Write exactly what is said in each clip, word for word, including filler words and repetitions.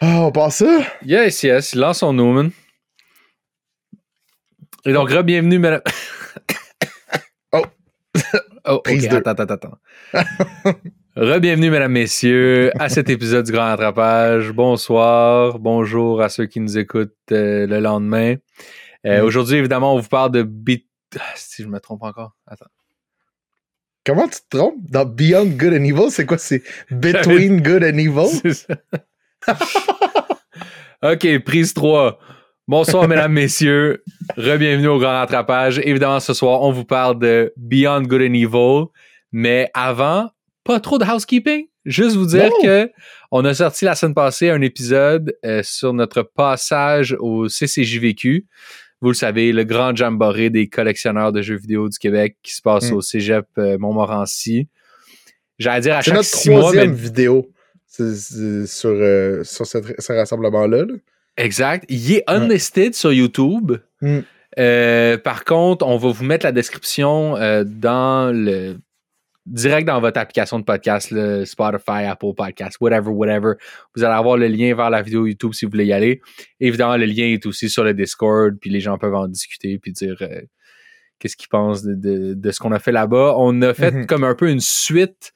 Ah, on passe ça? Yes, yes, il lance son nom, man. Et donc, re-bienvenue, madame. Oh! Oh, okay, attends, attends, attends. Re-bienvenue, mesdames, messieurs, à cet épisode du Grand Rattrapage. Bonsoir, bonjour à ceux qui nous écoutent euh, le lendemain. Euh, mm. Aujourd'hui, évidemment, on vous parle de... Be- ah, si je me trompe encore, attends. Comment tu te trompes? Dans Beyond Good and Evil, c'est quoi? C'est Between Good and Evil? C'est ça. OK, prise trois. Bonsoir, mesdames, messieurs. Re-bienvenue au Grand Rattrapage. Évidemment, ce soir, on vous parle de Beyond Good and Evil. Mais avant, pas trop de housekeeping. Juste vous dire que on a sorti la semaine passée un épisode euh, sur notre passage au C C J V Q. Vous le savez, le grand jamboree des collectionneurs de jeux vidéo du Québec qui se passe mmh. au Cégep euh, Montmorency. J'allais dire à c'est chaque six mois. C'est notre troisième vidéo c'est, c'est sur, euh, sur ce, ce rassemblement-là. Là. Exact. Il est unlisted mmh. sur YouTube. Mmh. Euh, par contre, on va vous mettre la description euh, dans le direct dans votre application de podcast, le Spotify, Apple Podcast, whatever, whatever. Vous allez avoir le lien vers la vidéo YouTube si vous voulez y aller. Évidemment, le lien est aussi sur le Discord, puis les gens peuvent en discuter puis dire euh, qu'est-ce qu'ils pensent de, de, de ce qu'on a fait là-bas. On a fait mm-hmm. comme un peu une suite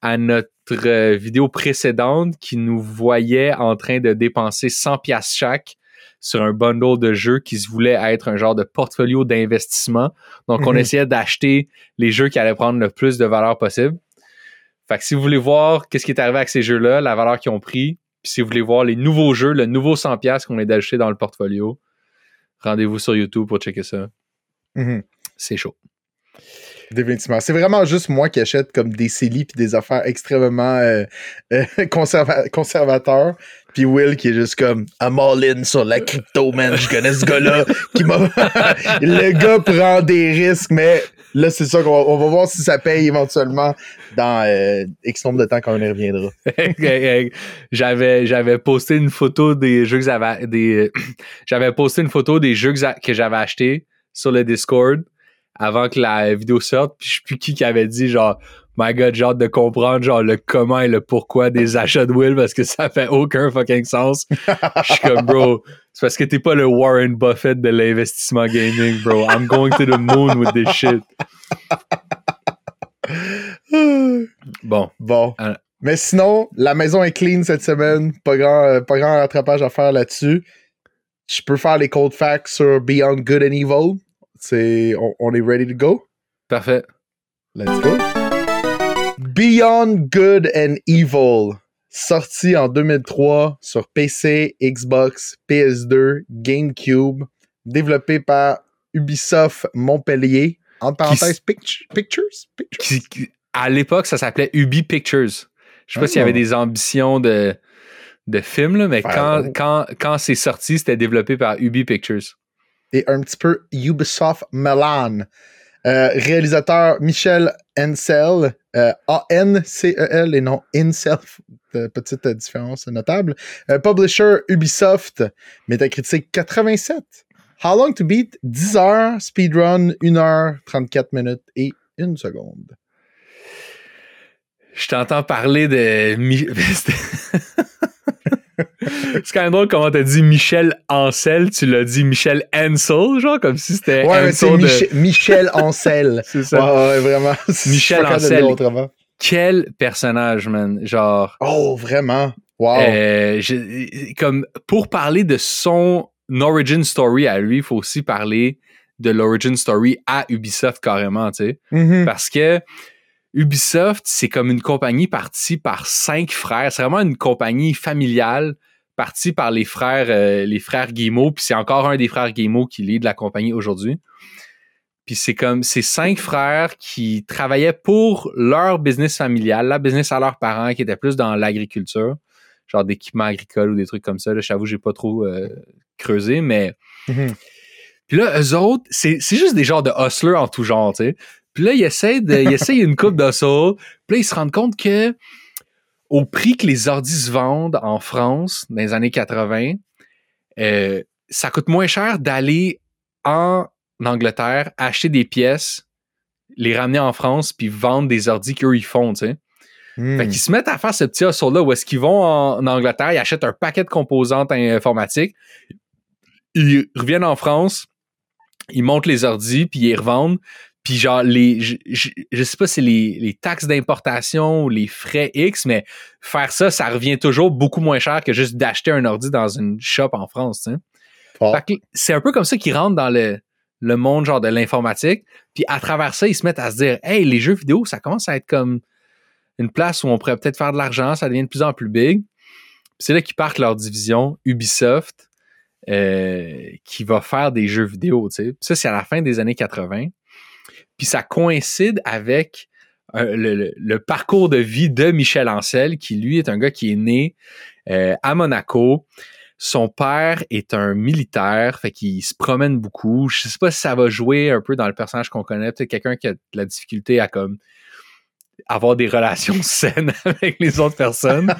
à notre euh, vidéo précédente qui nous voyait en train de dépenser cent piastres chaque sur un bundle de jeux qui se voulait être un genre de portfolio d'investissement. Donc, on mm-hmm. essayait d'acheter les jeux qui allaient prendre le plus de valeur possible. Fait que si vous voulez voir qu'est-ce qui est arrivé avec ces jeux-là, la valeur qu'ils ont pris, puis si vous voulez voir les nouveaux jeux, le nouveau cent piastres qu'on a d'acheter dans le portfolio, rendez-vous sur YouTube pour checker ça. Mm-hmm. C'est chaud. Définitivement. C'est vraiment juste moi qui achète comme des C L I puis des affaires extrêmement euh, euh, conserva- conservateurs. Puis Will qui est juste comme I'm all in sur la crypto, man. Je connais ce gars-là qui m'a. Le gars prend des risques, mais là, c'est ça qu'on va, on va voir si ça paye éventuellement dans euh, X nombre de temps quand on y reviendra. j'avais, j'avais posté une photo des jeux que j'avais. Des... j'avais posté une photo des jeux que j'avais achetés sur le Discord avant que la vidéo sorte. Puis je sais plus qui qui avait dit genre. My God, j'ai hâte de comprendre genre le comment et le pourquoi des achats de Will parce que ça fait aucun fucking sens. Je suis comme, bro, c'est parce que t'es pas le Warren Buffett de l'investissement gaming, bro. I'm going to the moon with this shit. Bon. Bon. Alors, mais sinon, la maison est clean cette semaine. Pas grand, pas grand rattrapage à faire là-dessus. Je peux faire les cold facts sur Beyond Good and Evil. C'est, on, on est ready to go? Parfait. Let's go. Beyond Good and Evil, sorti en deux mille trois sur P C, Xbox, P S deux, GameCube, développé par Ubisoft Montpellier, en parenthèse Pictures. Pictures? Qui, qui, à l'époque, ça s'appelait Ubi Pictures. Je sais pas ah, s'il y avait des ambitions de, de film, là, mais quand, quand, quand c'est sorti, c'était développé par Ubi Pictures. Et un petit peu Ubisoft Milan. Euh, réalisateur Michel Ancel, euh, A N C E L et non Incel, euh, petite euh, différence notable. Euh, publisher Ubisoft, Metacritic quatre-vingt-sept. How long to beat? dix heures, speedrun, une heure, trente-quatre minutes et une seconde. Je t'entends parler de... Mi- C'est quand même drôle comment t'as dit Michel Ancel, tu l'as dit Michel Ancel, genre comme si c'était ouais, mais c'est de... Mich- Michel Ancel. C'est ça. Ouais, ouais, vraiment. Michel Ancel. Quel personnage, man. Genre. Oh, vraiment. Wow. Euh, je, comme pour parler de son origin story à lui, il faut aussi parler de l'origin story à Ubisoft carrément, tu sais. Mm-hmm. Parce que Ubisoft, c'est comme une compagnie partie par cinq frères. C'est vraiment une compagnie familiale partie par les frères, euh, les frères Guimaud. Puis c'est encore un des frères Guimaud qui lead la compagnie aujourd'hui. Puis c'est comme ces cinq frères qui travaillaient pour leur business familial, la business à leurs parents, qui était plus dans l'agriculture, genre d'équipements agricoles ou des trucs comme ça. Là, je t'avoue, j'ai pas trop euh, creusé, mais... Mm-hmm. Puis là, eux autres, c'est, c'est juste des genres de hustlers en tout genre, tu sais. Puis là, ils essayent il essaie une coupe de soul. Puis là, ils se rendent compte que au prix que les ordis se vendent en France dans les années quatre-vingt, euh, ça coûte moins cher d'aller en Angleterre acheter des pièces, les ramener en France puis vendre des ordis qu'eux, ils font, tu sais. Mmh. Fait qu'ils se mettent à faire ce petit hustle-là où est-ce qu'ils vont en, en Angleterre, ils achètent un paquet de composantes informatiques, ils reviennent en France, ils montent les ordi, puis ils les revendent. Puis genre, les je, je, je sais pas si les, les taxes d'importation ou les frais X, mais faire ça, ça revient toujours beaucoup moins cher que juste d'acheter un ordi dans une shop en France. Oh. Fait que c'est un peu comme ça qu'ils rentrent dans le, le monde genre de l'informatique. Puis à travers ça, ils se mettent à se dire « Hey, les jeux vidéo, ça commence à être comme une place où on pourrait peut-être faire de l'argent, ça devient de plus en plus big. » C'est là qu'ils partent leur division Ubisoft euh, qui va faire des jeux vidéo. T'sais. Ça, c'est à la fin des années quatre-vingt. Puis ça coïncide avec euh, le, le, le parcours de vie de Michel Ancel, qui lui est un gars qui est né euh, à Monaco. Son père est un militaire, fait qu'il se promène beaucoup. Je sais pas si ça va jouer un peu dans le personnage qu'on connaît. Peut-être quelqu'un qui a de la difficulté à comme avoir des relations saines avec les autres personnes.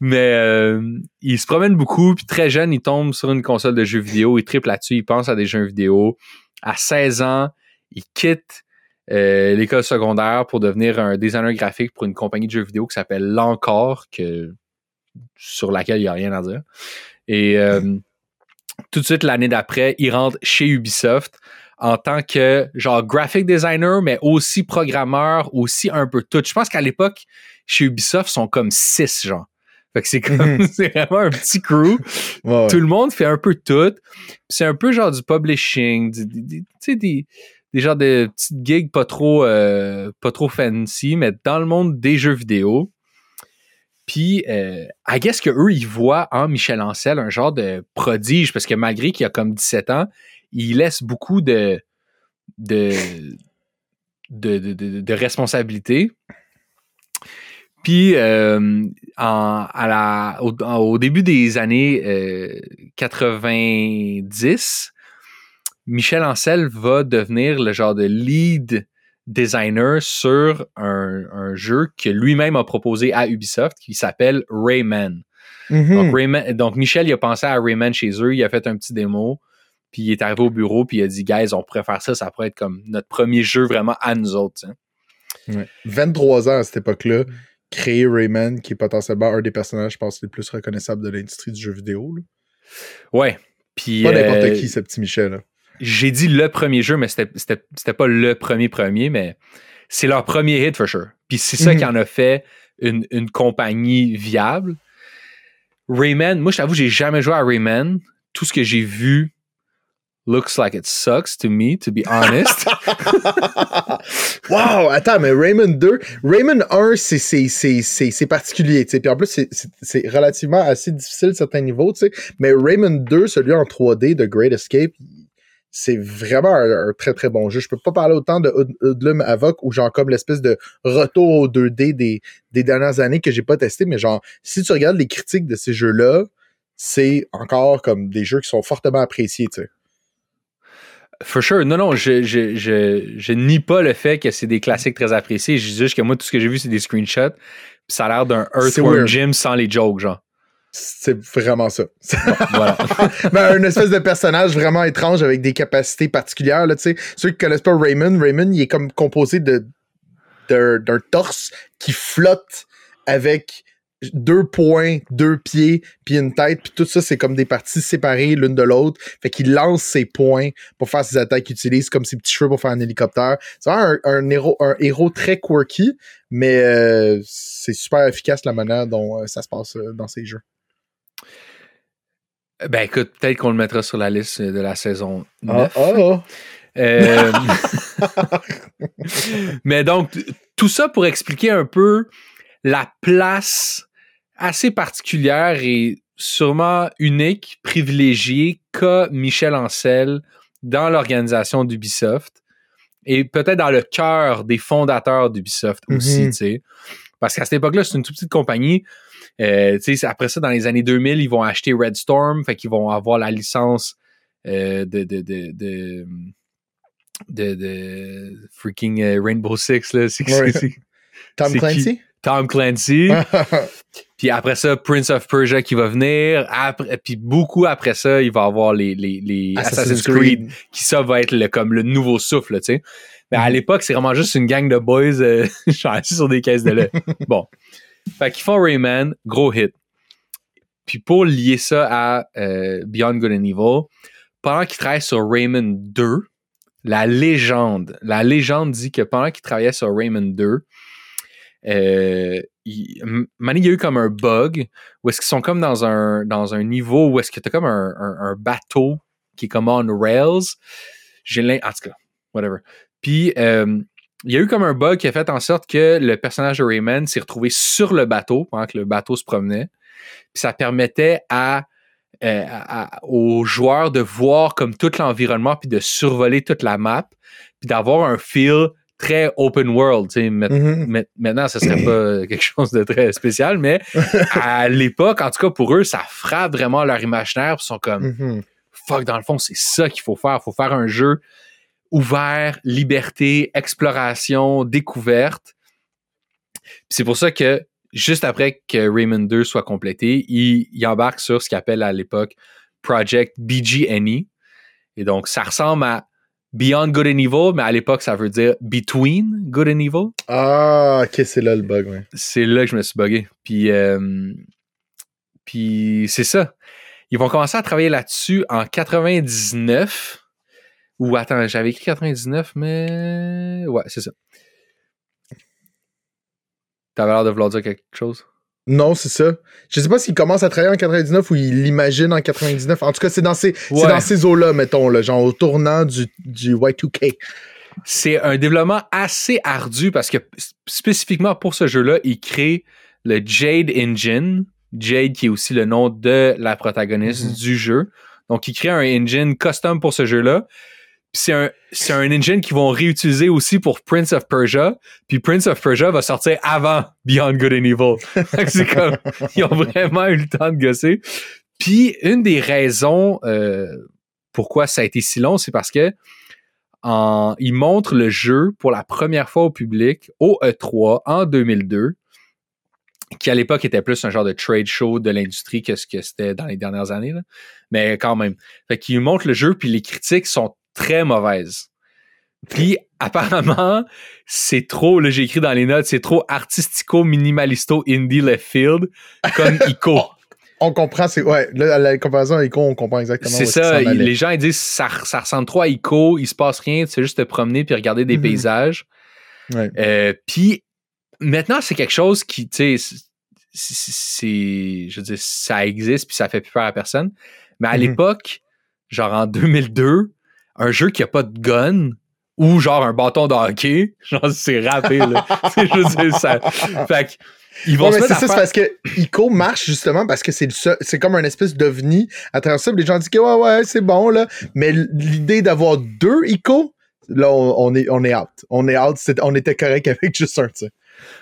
Mais euh, il se promène beaucoup, puis très jeune, il tombe sur une console de jeux vidéo, il triple là-dessus, il pense à des jeux vidéo. À seize ans, il quitte euh, l'école secondaire pour devenir un designer graphique pour une compagnie de jeux vidéo qui s'appelle L'Encore, que, sur laquelle il n'y a rien à dire. Et euh, tout de suite, l'année d'après, il rentre chez Ubisoft en tant que genre graphic designer, mais aussi programmeur, aussi un peu tout. Je pense qu'à l'époque, chez Ubisoft, ils sont comme six, genre. Fait que c'est comme, c'est vraiment un petit crew. Ouais. Tout le monde fait un peu tout. Puis c'est un peu genre du publishing, tu sais, des, des genres de petites gigs pas trop, euh, pas trop fancy, mais dans le monde des jeux vidéo. Puis, euh, I guess qu'eux, ils voient en Michel Ancel un genre de prodige, parce que malgré qu'il a comme dix-sept ans, il laisse beaucoup de, de, de, de, de, de responsabilités. Puis, euh, en, à la, au, au début des années euh, quatre-vingt-dix, Michel Ancel va devenir le genre de lead designer sur un, un jeu que lui-même a proposé à Ubisoft qui s'appelle Rayman. Mm-hmm. Donc, Rayman. Donc, Michel, il a pensé à Rayman chez eux, il a fait un petit démo, puis il est arrivé au bureau, puis il a dit « Guys, on pourrait faire ça, ça pourrait être comme notre premier jeu vraiment à nous autres. » Ouais. vingt-trois ans à cette époque-là, créer Rayman, qui est potentiellement un des personnages, je pense, les plus reconnaissables de l'industrie du jeu vidéo. Là. Ouais. Puis, pas n'importe euh... qui, ce petit Michel, là. J'ai dit le premier jeu, mais c'était, c'était, c'était pas le premier premier, mais c'est leur premier hit for sure. Puis c'est ça mm-hmm. qui en a fait une, une compagnie viable. Rayman, moi je t'avoue, j'ai jamais joué à Rayman. Tout ce que j'ai vu looks like it sucks to me, to be honest. Wow! Attends, mais Rayman deux, Rayman un, c'est, c'est, c'est, c'est, c'est particulier. T'sais. Puis en plus, c'est, c'est, c'est relativement assez difficile à certains niveaux. T'sais. Mais Rayman deux, celui en trois D de Great Escape, c'est vraiment un, un très, très bon jeu. Je peux pas parler autant de Hoodlum Havoc ou genre comme l'espèce de retour au deux D des, des dernières années que j'ai pas testé, mais genre, si tu regardes les critiques de ces jeux-là, c'est encore comme des jeux qui sont fortement appréciés, tu sais. For sure. Non, non, je, je, je, je nie pas le fait que c'est des classiques très appréciés. Je dis juste que moi, tout ce que j'ai vu, c'est des screenshots. Pis ça a l'air d'un Earthworm Jim sans les jokes, genre. C'est vraiment ça. Voilà. Ben, une espèce de personnage vraiment étrange avec des capacités particulières. Là, ceux qui connaissent pas Rayman, Rayman, il est comme composé de, de, d'un torse qui flotte avec deux poings, deux pieds, puis une tête, puis tout ça, c'est comme des parties séparées l'une de l'autre. Fait qu'il lance ses poings pour faire ses attaques, qu'il utilise comme ses petits cheveux pour faire un hélicoptère. C'est vraiment un, un, héros, un héros très quirky, mais euh, c'est super efficace la manière dont euh, ça se passe euh, dans ces jeux. Ben écoute, peut-être qu'on le mettra sur la liste de la saison neuf. Oh, oh, oh. Euh... Mais donc, tout ça pour expliquer un peu la place assez particulière et sûrement unique, privilégiée qu'a Michel Ancel dans l'organisation d'Ubisoft et peut-être dans le cœur des fondateurs d'Ubisoft aussi, mm-hmm. tu sais. Parce qu'à cette époque-là, c'est une toute petite compagnie. Euh, après ça, dans les années deux mille, ils vont acheter Red Storm, fait qu'ils vont avoir la licence euh, de, de, de, de, de, de freaking euh, Rainbow Six. Là. C'est, ouais. c'est, c'est, Tom c'est Clancy? Qui? Tom Clancy. Puis après ça, Prince of Persia qui va venir. Après, puis beaucoup après ça, il va y avoir les, les, les Assassin's, Assassin's Creed, Creed qui, ça, va être le, comme le nouveau souffle, tu sais. Mais à l'époque, c'est vraiment juste une gang de boys euh, assis sur des caisses de lait. Bon. Fait qu'ils font Rayman, gros hit. Puis pour lier ça à euh, Beyond Good and Evil, pendant qu'ils travaillaient sur Rayman deux, la légende, la légende dit que pendant qu'ils travaillaient sur Rayman deux, Euh, il, il y a eu comme un bug où est-ce qu'ils sont comme dans un, dans un niveau où est-ce que t'as comme un, un, un bateau qui est comme on rails. J'ai l'in... En tout cas, whatever. Puis, euh, il y a eu comme un bug qui a fait en sorte que le personnage de Rayman s'est retrouvé sur le bateau pendant que le bateau se promenait. Puis ça permettait à, euh, à, aux joueurs de voir comme tout l'environnement puis de survoler toute la map puis d'avoir un feel très open world, tu sais, mm-hmm. Maintenant, ce serait pas quelque chose de très spécial, mais à l'époque, en tout cas pour eux, ça frappe vraiment leur imaginaire, ils sont comme, mm-hmm. fuck, dans le fond, c'est ça qu'il faut faire, il faut faire un jeu ouvert, liberté, exploration, découverte. Puis c'est pour ça que, juste après que Rayman deux soit complété, il, il embarque sur ce qu'il appelle à l'époque Project B G N E, et donc ça ressemble à Beyond Good and Evil, mais à l'époque, ça veut dire Between Good and Evil. Ah, OK, c'est là le bug, oui. C'est là que je me suis buggé. Puis, euh, puis c'est ça. Ils vont commencer à travailler là-dessus en quatre-vingt-dix-neuf. Ou attends, j'avais écrit quatre-vingt-dix-neuf, mais... Ouais, c'est ça. T'avais l'air de vouloir dire quelque chose? Non, c'est ça. Je sais pas s'il commence à travailler en quatre-vingt-dix-neuf ou il l'imagine en quatre-vingt-dix-neuf. En tout cas, c'est dans ces, ouais. c'est dans ces eaux-là, mettons, là, genre au tournant du, du Y deux K. C'est un développement assez ardu parce que spécifiquement pour ce jeu-là, il crée le Jade Engine. Jade qui est aussi le nom de la protagoniste mmh. du jeu. Donc, il crée un engine custom pour ce jeu-là. C'est un, c'est un engine qu'ils vont réutiliser aussi pour Prince of Persia. Puis Prince of Persia va sortir avant Beyond Good and Evil. C'est comme, ils ont vraiment eu le temps de gosser. Puis une des raisons euh, pourquoi ça a été si long, c'est parce que en, ils montrent le jeu pour la première fois au public au E trois en deux mille deux, qui à l'époque était plus un genre de trade show de l'industrie que ce que c'était dans les dernières années, là. Mais quand même. Fait qu'ils montrent le jeu, puis les critiques sont très mauvaise. Puis, apparemment, c'est trop, là, j'ai écrit dans les notes, c'est trop artistico-minimalisto-indie left field, comme Ico. on, on comprend, c'est, ouais, là, la comparaison à Ico, on comprend exactement. C'est ça, il, les gens, ils disent, ça, ça ressemble trop à Ico, il se passe rien, tu sais, juste te promener puis regarder des mm-hmm. paysages. Ouais. Euh, puis, maintenant, c'est quelque chose qui, tu sais, c'est, c'est, c'est, je veux dire, ça existe puis ça fait plus peur à personne. Mais à mm-hmm. l'époque, genre en deux mille deux, un jeu qui a pas de gun ou genre un bâton de hockey, genre c'est râpé, là. C'est juste ça. Fait que, ils vont ouais, se mettre c'est à ça, faire... c'est parce que Ico marche justement parce que c'est, le seul, c'est comme un espèce d'ovni. À travers ça, les gens disent que ouais, ouais, c'est bon, là. Mais l'idée d'avoir deux Ico, là, on, on, est, on est out. On est out, on était correct avec juste un, tu sais.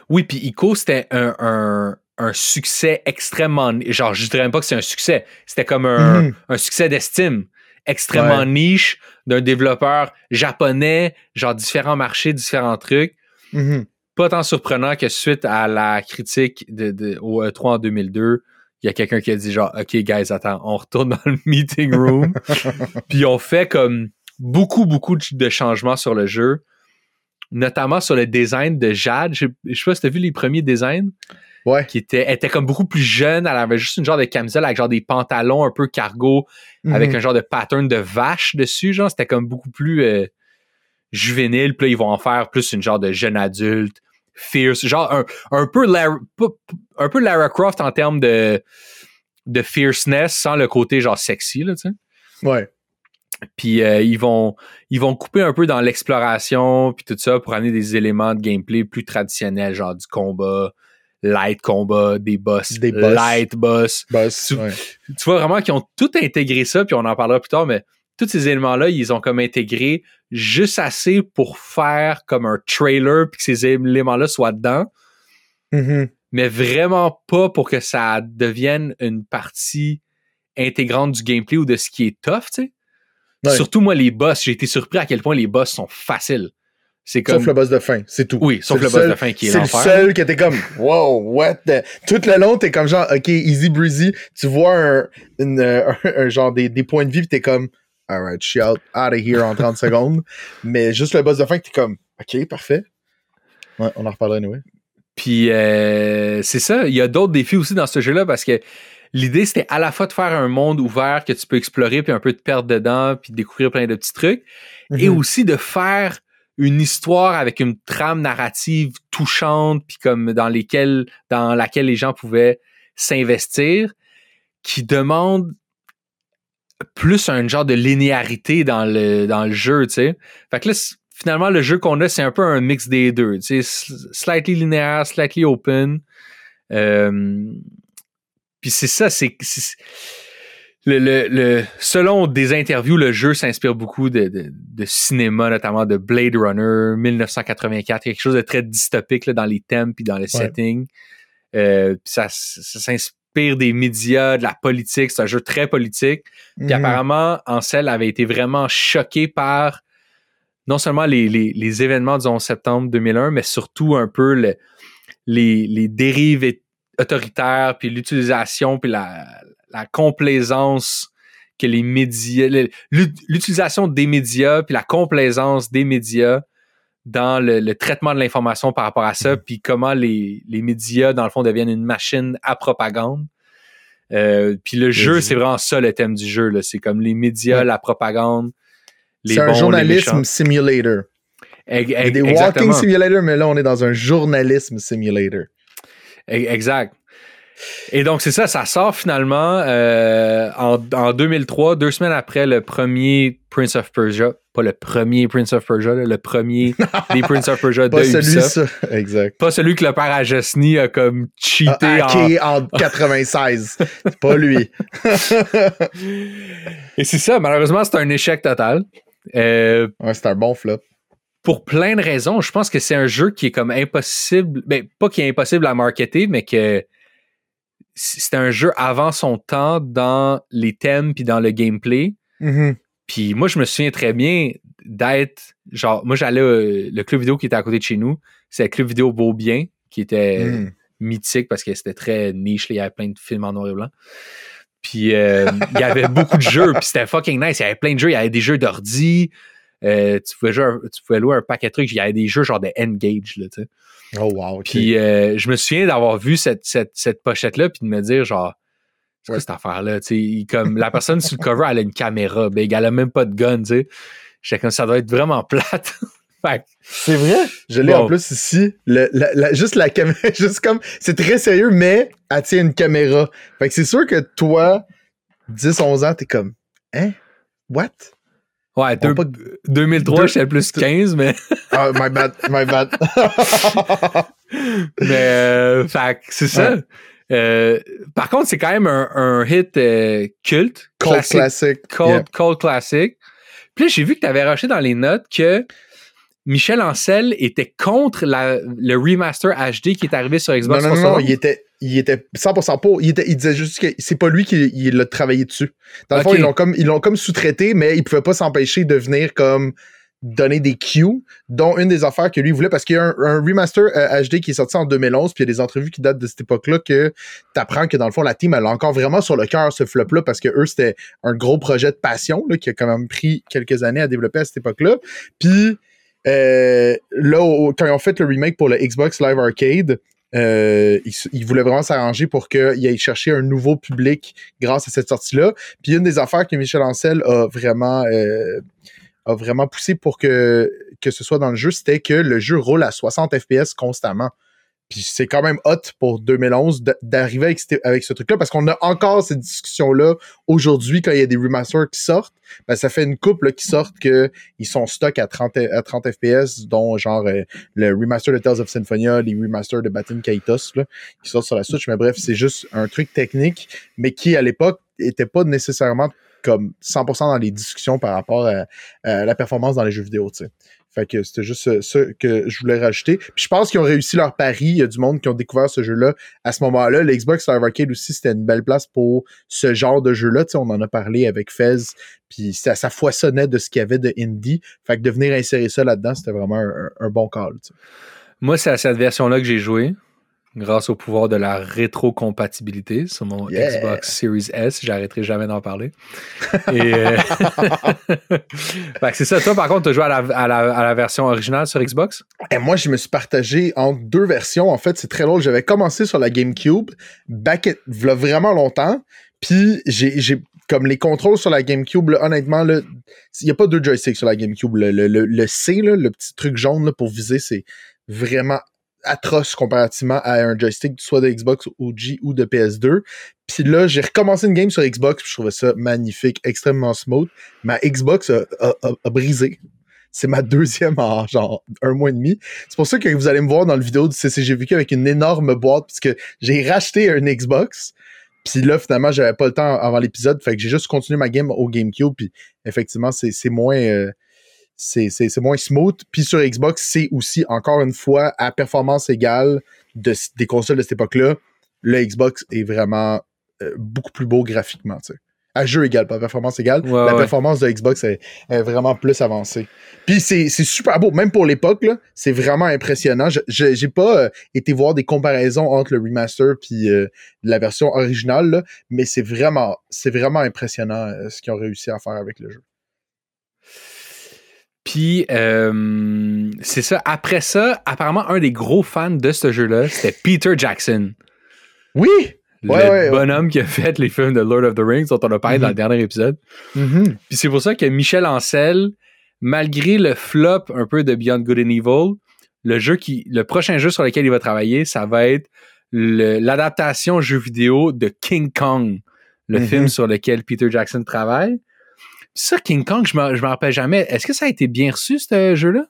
Oui, puis Ico, c'était un, un, un succès extrêmement... Genre, je dirais même pas que c'est un succès. C'était comme un, mm-hmm. un succès d'estime. Extrêmement ouais. niche, d'un développeur japonais, genre différents marchés, différents trucs. Mm-hmm. Pas tant surprenant que suite à la critique de, de, au E trois en deux mille deux, il y a quelqu'un qui a dit genre « Ok, guys, attends, on retourne dans le meeting room. » Puis on fait comme beaucoup, beaucoup de changements sur le jeu, notamment sur le design de Jade. Je, je sais pas si t'as vu les premiers designs. Ouais. Qui était, elle était comme beaucoup plus jeune, elle avait juste une genre de camisole avec genre des pantalons un peu cargo, mm-hmm. avec un genre de pattern de vache dessus, genre c'était comme beaucoup plus euh, juvénile, puis là ils vont en faire plus une genre de jeune adulte, fierce, genre un, un, peu, Lara, un peu Lara Croft en termes de, de fierceness, sans le côté genre sexy, là, tu sais. Ouais. Puis euh, ils vont ils vont couper un peu dans l'exploration, puis tout ça, pour amener des éléments de gameplay plus traditionnels, genre du combat, light combat, des boss, des boss. light boss. boss tu, ouais. tu vois vraiment qu'ils ont tout intégré ça, puis on en parlera plus tard, mais tous ces éléments-là, ils ont comme intégré juste assez pour faire comme un trailer, puis que ces éléments-là soient dedans, mm-hmm. mais vraiment pas pour que ça devienne une partie intégrante du gameplay ou de ce qui est tough, tu sais. Ouais. Surtout moi, les boss, j'ai été surpris à quel point les boss sont faciles. C'est comme... Sauf le boss de fin, c'est tout. Oui, sauf le, le boss seul, de fin qui est l'enfer. C'est le seul que t'es comme, wow, what the... Tout le long, t'es comme genre, ok, easy breezy. Tu vois un, une, un, un genre des, des points de vie, pis t'es comme, alright, je suis out, out of here en trente secondes. Mais juste le boss de fin, t'es comme, ok, parfait. Ouais, on en reparlera anyway. Puis euh, c'est ça, il y a d'autres défis aussi dans ce jeu-là, parce que l'idée, c'était à la fois de faire un monde ouvert que tu peux explorer, puis un peu te perdre dedans, puis découvrir plein de petits trucs, mm-hmm. et aussi de faire une histoire avec une trame narrative touchante, puis comme dans lesquelles, dans laquelle les gens pouvaient s'investir, qui demande plus un genre de linéarité dans le, dans le jeu, tu sais. Fait que là, finalement, le jeu qu'on a, c'est un peu un mix des deux, tu sais, slightly linéaire, slightly open. Euh, puis c'est ça, c'est... c'est Le, le, le, selon des interviews, le jeu s'inspire beaucoup de, de, de cinéma, notamment de Blade Runner, dix-neuf cent quatre-vingt-quatre, quelque chose de très dystopique là, dans les thèmes puis dans le ouais. setting. Euh, puis ça, ça s'inspire des médias, de la politique, c'est un jeu très politique. Puis mm-hmm. apparemment, Ancel avait été vraiment choqué par non seulement les, les, les événements du onze septembre deux mille un, mais surtout un peu le, les, les dérives autoritaires, puis l'utilisation, puis la... la complaisance que les médias... L'utilisation des médias puis la complaisance des médias dans le, le traitement de l'information par rapport à ça, mmh. puis comment les, les médias, dans le fond, deviennent une machine à propagande. Euh, puis le jeu, oui. c'est vraiment ça, le thème du jeu. Là. C'est comme les médias, oui. la propagande, les bons, les méchants. C'est un journalisme simulator. Eg- eg- des exactement. Walking simulator, mais là, on est dans un journalisme simulator. Eg- exact. Et donc, c'est ça, ça sort finalement euh, en, en deux mille trois, deux semaines après le premier Prince of Persia. Pas le premier Prince of Persia, là, le premier des Prince of Persia de Ubisoft. Pas celui, ça. Exact. Pas celui que le père Agesny a comme cheaté a en... en quatre-vingt-seize. C'est pas lui. Et c'est ça, malheureusement, c'est un échec total. Euh, ouais, c'est un bon flop. Pour plein de raisons, je pense que c'est un jeu qui est comme impossible... Ben, pas qui est impossible à marketer, mais que... C'était un jeu avant son temps dans les thèmes puis dans le gameplay. Mm-hmm. Puis moi, je me souviens très bien d'être... genre Moi, j'allais au, le club vidéo qui était à côté de chez nous. C'était le club vidéo Beaubien, qui était mm. mythique parce que c'était très niche. Il y avait plein de films en noir et blanc. Puis euh, il y avait beaucoup de jeux. Puis c'était fucking nice. Il y avait plein de jeux. Il y avait des jeux d'ordi. Euh, tu, pouvais jouer, tu pouvais louer un paquet de trucs. Il y avait des jeux genre de N-Gage, là, tu sais. Oh wow, okay. Puis euh, je me souviens d'avoir vu cette, cette, cette pochette-là puis de me dire genre, c'est ouais. quoi cette affaire-là? T'sais, comme la personne sur le cover, elle a une caméra, big, elle a même pas de gun, tu sais. J'étais comme ça doit être vraiment plate. Fait. C'est vrai? Je l'ai bon. En plus ici. Le, la, la, juste la caméra, juste comme c'est très sérieux, mais elle tient une caméra. Fait que c'est sûr que toi, dix onze ans, t'es comme hein? What? Ouais, deux, pas... deux mille trois, deux... j'étais plus quinze, mais... Ah, my bad, my bad. Mais, euh, fait, c'est ça. Ouais. Euh, par contre, c'est quand même un, un hit euh, culte. Cold classique. Classic. Cold, yeah. Cold classic. Puis là, j'ai vu que t'avais rushé dans les notes que Michel Ancel était contre la, le remaster H D qui est arrivé sur Xbox. Non, non, non, non il était... Il était cent pour cent pour. Il, était, il disait juste que c'est pas lui qui il l'a travaillé dessus. Dans le okay. fond, ils l'ont comme ils l'ont comme sous-traité, mais ils pouvaient pas s'empêcher de venir comme donner des cues, dont une des affaires que lui voulait, parce qu'il y a un, un remaster euh, H D qui est sorti en deux mille onze, puis il y a des entrevues qui datent de cette époque-là que t'apprends que dans le fond, la team, elle a encore vraiment sur le cœur ce flop-là, parce que eux, c'était un gros projet de passion là, qui a quand même pris quelques années à développer à cette époque-là. Puis euh, là, au, quand ils ont fait le remake pour le Xbox Live Arcade, Euh, il, il voulait vraiment s'arranger pour qu'il aille chercher un nouveau public grâce à cette sortie-là. Puis une des affaires que Michel Ancel a vraiment euh, a vraiment poussé pour que, que ce soit dans le jeu, c'était que le jeu roule à soixante F P S constamment. Puis c'est quand même hot pour deux mille onze d'arriver avec, avec ce truc-là, parce qu'on a encore cette discussion-là aujourd'hui quand il y a des remasters qui sortent. Ben ça fait une couple là, qui sortent qu'ils sont stock à trente F P S, dont genre euh, le remaster de Tales of Symphonia, les remasters de Batin Kaitos là, qui sortent sur la Switch. Mais bref, c'est juste un truc technique, mais qui à l'époque était pas nécessairement comme cent pour cent dans les discussions par rapport à, à la performance dans les jeux vidéo, tu sais. Fait que c'était juste ça que je voulais rajouter. Puis je pense qu'ils ont réussi leur pari. Il y a du monde qui ont découvert ce jeu-là à ce moment-là. L'Xbox Live Arcade aussi, c'était une belle place pour ce genre de jeu-là. Tu sais, on en a parlé avec Fez, puis ça, ça foisonnait de ce qu'il y avait de indie. Fait que de venir insérer ça là-dedans, c'était vraiment un, un bon call. Tu sais. Moi, c'est à cette version-là que j'ai joué, grâce au pouvoir de la rétrocompatibilité sur mon yeah. Xbox Series S. J'arrêterai jamais d'en parler. Et euh... fait que c'est ça. Toi, par contre, tu as joué à la, à, la, à la version originale sur Xbox? Et moi, je me suis partagé entre deux versions. En fait, c'est très drôle. J'avais commencé sur la GameCube, back it, v'là vraiment longtemps. Puis, j'ai, j'ai comme les contrôles sur la GameCube, là, honnêtement, il n'y a pas deux joysticks sur la GameCube. Le, le, le, le C, là, le petit truc jaune là, pour viser, c'est vraiment atroce comparativement à un joystick soit de Xbox O G ou de P S deux. Puis là, j'ai recommencé une game sur Xbox, puis je trouvais ça magnifique, extrêmement smooth. Ma Xbox a, a, a, a brisé. C'est ma deuxième en genre un mois et demi. C'est pour ça que vous allez me voir dans le vidéo du C C J V Q avec une énorme boîte, puisque j'ai racheté un Xbox. Puis là, finalement, j'avais pas le temps avant l'épisode, fait que j'ai juste continué ma game au GameCube, puis effectivement, c'est, c'est moins... Euh, C'est, c'est, c'est moins smooth. Puis sur Xbox, c'est aussi, encore une fois, à performance égale de, des consoles de cette époque-là, le Xbox est vraiment euh, beaucoup plus beau graphiquement. T'sais. À jeu égal, pas à performance égale. Ouais, la ouais. performance de Xbox est, est vraiment plus avancée. Puis c'est, c'est super beau. Même pour l'époque, là, c'est vraiment impressionnant. Je, je, j'ai pas euh, été voir des comparaisons entre le remaster puis euh, la version originale, là, mais c'est vraiment, c'est vraiment impressionnant euh, ce qu'ils ont réussi à faire avec le jeu. Puis, euh, c'est ça. Après ça, apparemment, un des gros fans de ce jeu-là, c'était Peter Jackson. Oui! Le ouais, ouais, bonhomme ouais. qui a fait les films de Lord of the Rings, dont on a parlé mm-hmm. dans le dernier épisode. Mm-hmm. Puis c'est pour ça que Michel Ancel, malgré le flop un peu de Beyond Good and Evil, le, jeu qui, le prochain jeu sur lequel il va travailler, ça va être le, l'adaptation jeu vidéo de King Kong, le mm-hmm. film sur lequel Peter Jackson travaille. Ça, King Kong, je m'en, je m'en rappelle jamais. Est-ce que ça a été bien reçu, ce jeu-là?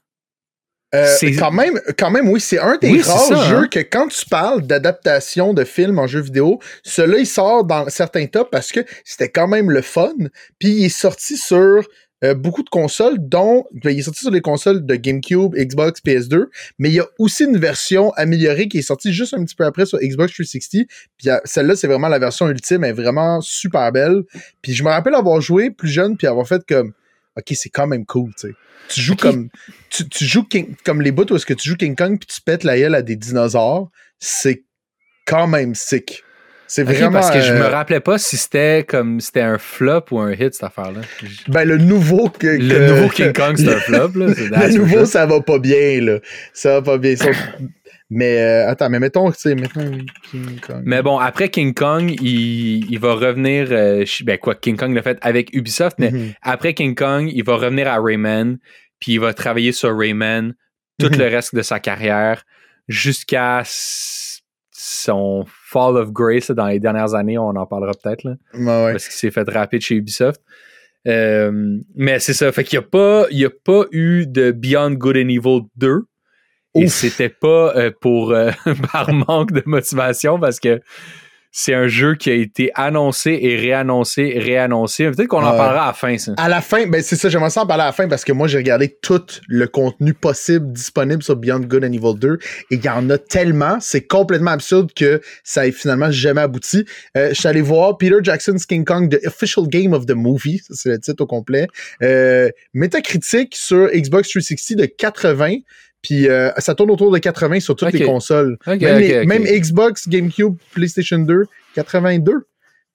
Euh, c'est... Quand même, quand même, oui. C'est un des oui, rares ça, jeux hein? que quand tu parles d'adaptation de films en jeu vidéo, celui-là, il sort dans certains tops parce que c'était quand même le fun. Puis il est sorti sur euh, beaucoup de consoles, dont... Il est sorti sur les consoles de GameCube, Xbox, P S deux, mais il y a aussi une version améliorée qui est sortie juste un petit peu après sur Xbox trois cent soixante. Puis celle-là, c'est vraiment la version ultime, elle est vraiment super belle. Puis je me rappelle avoir joué plus jeune, puis avoir fait comme... OK, c'est quand même cool, tu sais. Tu joues okay. comme... Tu, tu joues King, comme les bouts où est-ce que tu joues King Kong, puis tu pètes la gueule à des dinosaures. C'est quand même sick. C'est okay, vraiment... Parce que je me rappelais pas si c'était comme c'était un flop ou un hit, cette affaire-là. Ben, le nouveau... Que, que... Le nouveau King Kong, c'est un flop, là. C'est le nouveau, ça va pas bien, là. Ça va pas bien. Ça... mais, euh, attends, mais mettons, tu sais, mettons King Kong. Mais bon, après King Kong, il, il va revenir... Euh, ben quoi, King Kong l'a fait avec Ubisoft, mais mm-hmm. après King Kong, il va revenir à Rayman, puis il va travailler sur Rayman tout mm-hmm. le reste de sa carrière jusqu'à... son Fall of Grace dans les dernières années, on en parlera peut-être là, ben ouais. parce qu'il s'est fait rapide chez Ubisoft. Euh, mais c'est ça, fait qu'il n'y a pas, il y a pas eu de Beyond Good and Evil deux. Ouf. Et c'était pas euh, pour euh, par manque de motivation parce que c'est un jeu qui a été annoncé et réannoncé, réannoncé. Peut-être qu'on en euh, parlera à la fin, ça. À la fin, ben c'est ça, j'aimerais ça en parler à la fin parce que moi, j'ai regardé tout le contenu possible disponible sur Beyond Good and Evil deux et il y en a tellement, c'est complètement absurde que ça ait finalement jamais abouti. Euh, je suis allé voir Peter Jackson's King Kong, The Official Game of the Movie, ça, c'est le titre au complet. Euh, Metacritic sur Xbox trois cent soixante de quatre-vingts. Puis euh, ça tourne autour de quatre-vingts sur toutes okay. les consoles. Okay, même, okay, les, okay. même Xbox, GameCube, PlayStation deux, quatre-vingt-deux.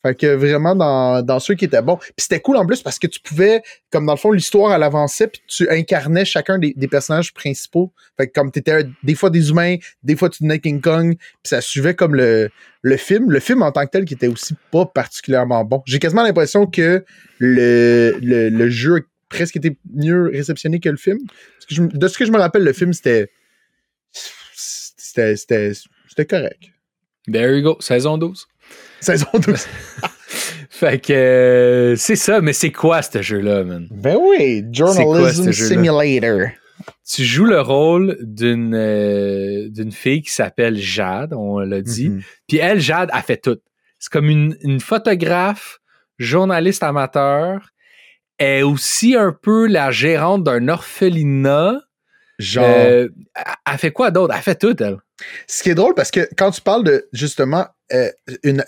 Fait que vraiment dans, dans ceux qui étaient bons. Puis c'était cool en plus parce que tu pouvais, comme dans le fond, l'histoire, elle avançait, puis tu incarnais chacun des, des personnages principaux. Fait que comme t'étais des fois des humains, des fois tu devenais King Kong, puis ça suivait comme le, le film. Le film en tant que tel qui était aussi pas particulièrement bon. J'ai quasiment l'impression que le, le, le jeu... presque était mieux réceptionné que le film. Parce que je, de ce que je me rappelle, le film, c'était... C'était, c'était, c'était correct. There you go. Saison douze. Saison douze. Fait que... Euh, c'est ça, mais c'est quoi, ce jeu-là, man? Ben oui! Journalism Simulator. Tu joues le rôle d'une, euh, d'une fille qui s'appelle Jade, on l'a dit. Mm-hmm. Puis elle, Jade, elle fait tout. C'est comme une, une photographe, journaliste amateur... est aussi un peu la gérante d'un orphelinat Genre... Euh, elle fait quoi d'autre? Elle fait tout, elle. Ce qui est drôle, parce que quand tu parles de, justement, euh, une,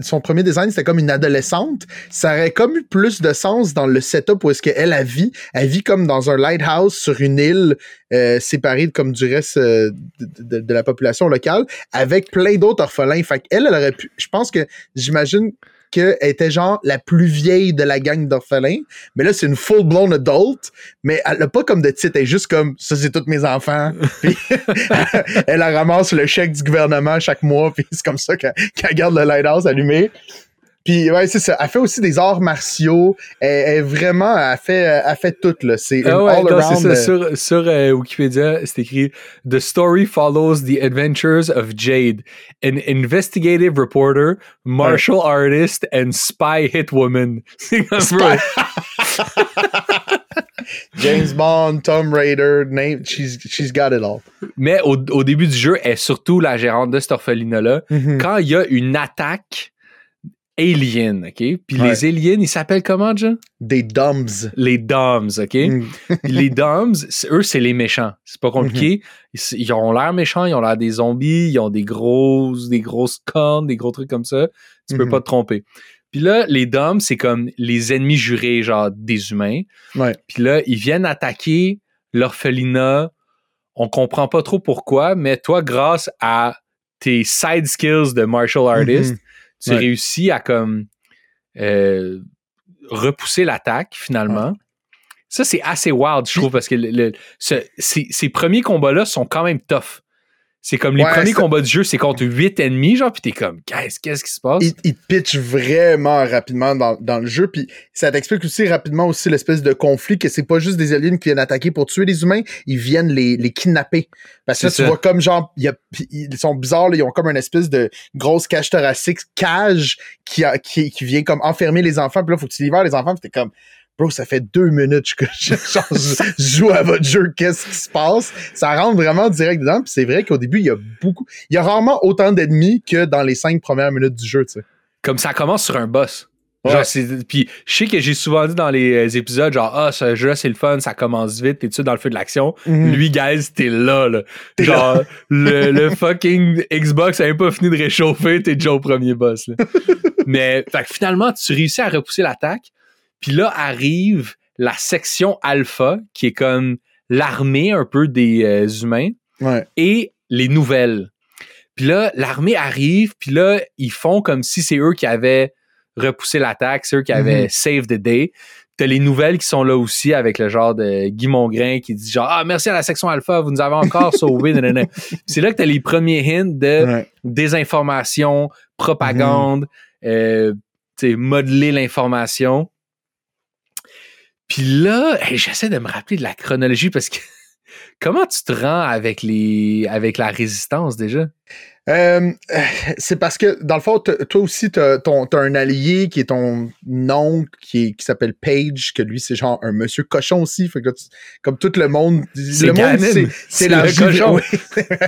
son premier design, c'était comme une adolescente, ça aurait comme eu plus de sens dans le setup où est-ce qu'elle, elle vit. Elle vit comme dans un lighthouse sur une île euh, séparée comme du reste euh, de, de, de la population locale, avec plein d'autres orphelins. Fait qu'elle, elle aurait pu... Je pense que, j'imagine... qu'elle était genre la plus vieille de la gang d'orphelins, mais là c'est une full-blown adult, mais elle n'a pas comme de titre, elle est juste comme, ça c'est tous mes enfants, puis elle ramasse le chèque du gouvernement chaque mois, puis c'est comme ça qu'elle, qu'elle garde le lighthouse allumé. Puis ouais, c'est ça, elle fait aussi des arts martiaux, elle, elle vraiment, elle fait, elle fait tout, là, c'est ah ouais, all around. C'est ça. Sur, sur euh, Wikipédia, c'est écrit « The story follows the adventures of Jade, an investigative reporter, martial ouais. artist and spy hitwoman. » C'est comme ça. James Bond, Tomb Raider, name, she's, she's got it all. Mais au, au début du jeu, elle est surtout la gérante de cet orphelinat-là. Mm-hmm. Quand il y a une attaque... Alien, OK? Puis ouais. les aliens, ils s'appellent comment, John? Des Doms. Les Doms, OK? Mm. Les Doms, eux, c'est les méchants. C'est pas compliqué. Mm-hmm. Ils ont l'air méchants, ils ont l'air des zombies, ils ont des grosses, des grosses cornes, des gros trucs comme ça. Tu mm-hmm. peux pas te tromper. Puis là, les Doms, c'est comme les ennemis jurés, genre des humains. Ouais. Puis là, ils viennent attaquer l'orphelinat. On comprend pas trop pourquoi, mais toi, grâce à tes side skills de martial artist, mm-hmm. tu ouais. réussis à comme euh, repousser l'attaque, finalement. Ouais. Ça, c'est assez wild, je trouve, parce que le, le, ce, ces, ces premiers combats-là sont quand même tough. C'est comme les ouais, premiers c'est... combats du jeu, c'est contre huit ennemis, genre, pis t'es comme, qu'est-ce, qu'est-ce qui se passe? Il, il pitch vraiment rapidement dans, dans le jeu, pis ça t'explique aussi rapidement aussi l'espèce de conflit que c'est pas juste des aliens qui viennent attaquer pour tuer les humains, ils viennent les, les kidnapper. Parce que là, tu vois comme genre, y a, ils sont bizarres, là, ils ont comme une espèce de grosse cage thoracique, cage, qui, a, qui, qui vient comme enfermer les enfants, pis là, faut que tu libères les enfants, pis t'es comme... Bro, ça fait deux minutes que je, je, je joue à votre jeu, qu'est-ce qui se passe? Ça rentre vraiment direct dedans, puis c'est vrai qu'au début, il y a beaucoup... Il y a rarement autant d'ennemis que dans les cinq premières minutes du jeu, tu sais. Comme ça commence sur un boss. Ouais. Genre, c'est... Puis je sais que j'ai souvent dit dans les épisodes, genre, ah, ce jeu-là, c'est le fun, ça commence vite, t'es-tu dans le feu de l'action? Mm-hmm. Lui, guys, t'es là, là. T'es genre, là. Le, le fucking Xbox a même pas fini de réchauffer, t'es déjà au premier boss, là. Mais, fait que finalement, tu réussis à repousser l'attaque. Puis là arrive la section alpha, qui est comme l'armée un peu des euh, humains, ouais. et les nouvelles. Puis là, l'armée arrive, puis là, ils font comme si c'est eux qui avaient repoussé l'attaque, c'est eux qui mm-hmm. avaient save the day. T'as les nouvelles qui sont là aussi, avec le genre de Guy Mongrain qui dit genre « Ah, merci à la section alpha, vous nous avez encore sauvé. » C'est là que t'as les premiers hints de ouais. désinformation, propagande, mm-hmm. euh, t'sais, modeler l'information. Puis là, hey, j'essaie de me rappeler de la chronologie parce que comment tu te rends avec les avec la résistance déjà? Euh, c'est parce que, dans le fond, toi aussi, t'as, ton, t'as un allié qui est ton oncle, qui, qui s'appelle Paige, que lui, c'est genre un monsieur cochon aussi. Fait que là, tu, comme tout le monde... C'est le Ganon. Monde, c'est, c'est, c'est le cochon. Oui,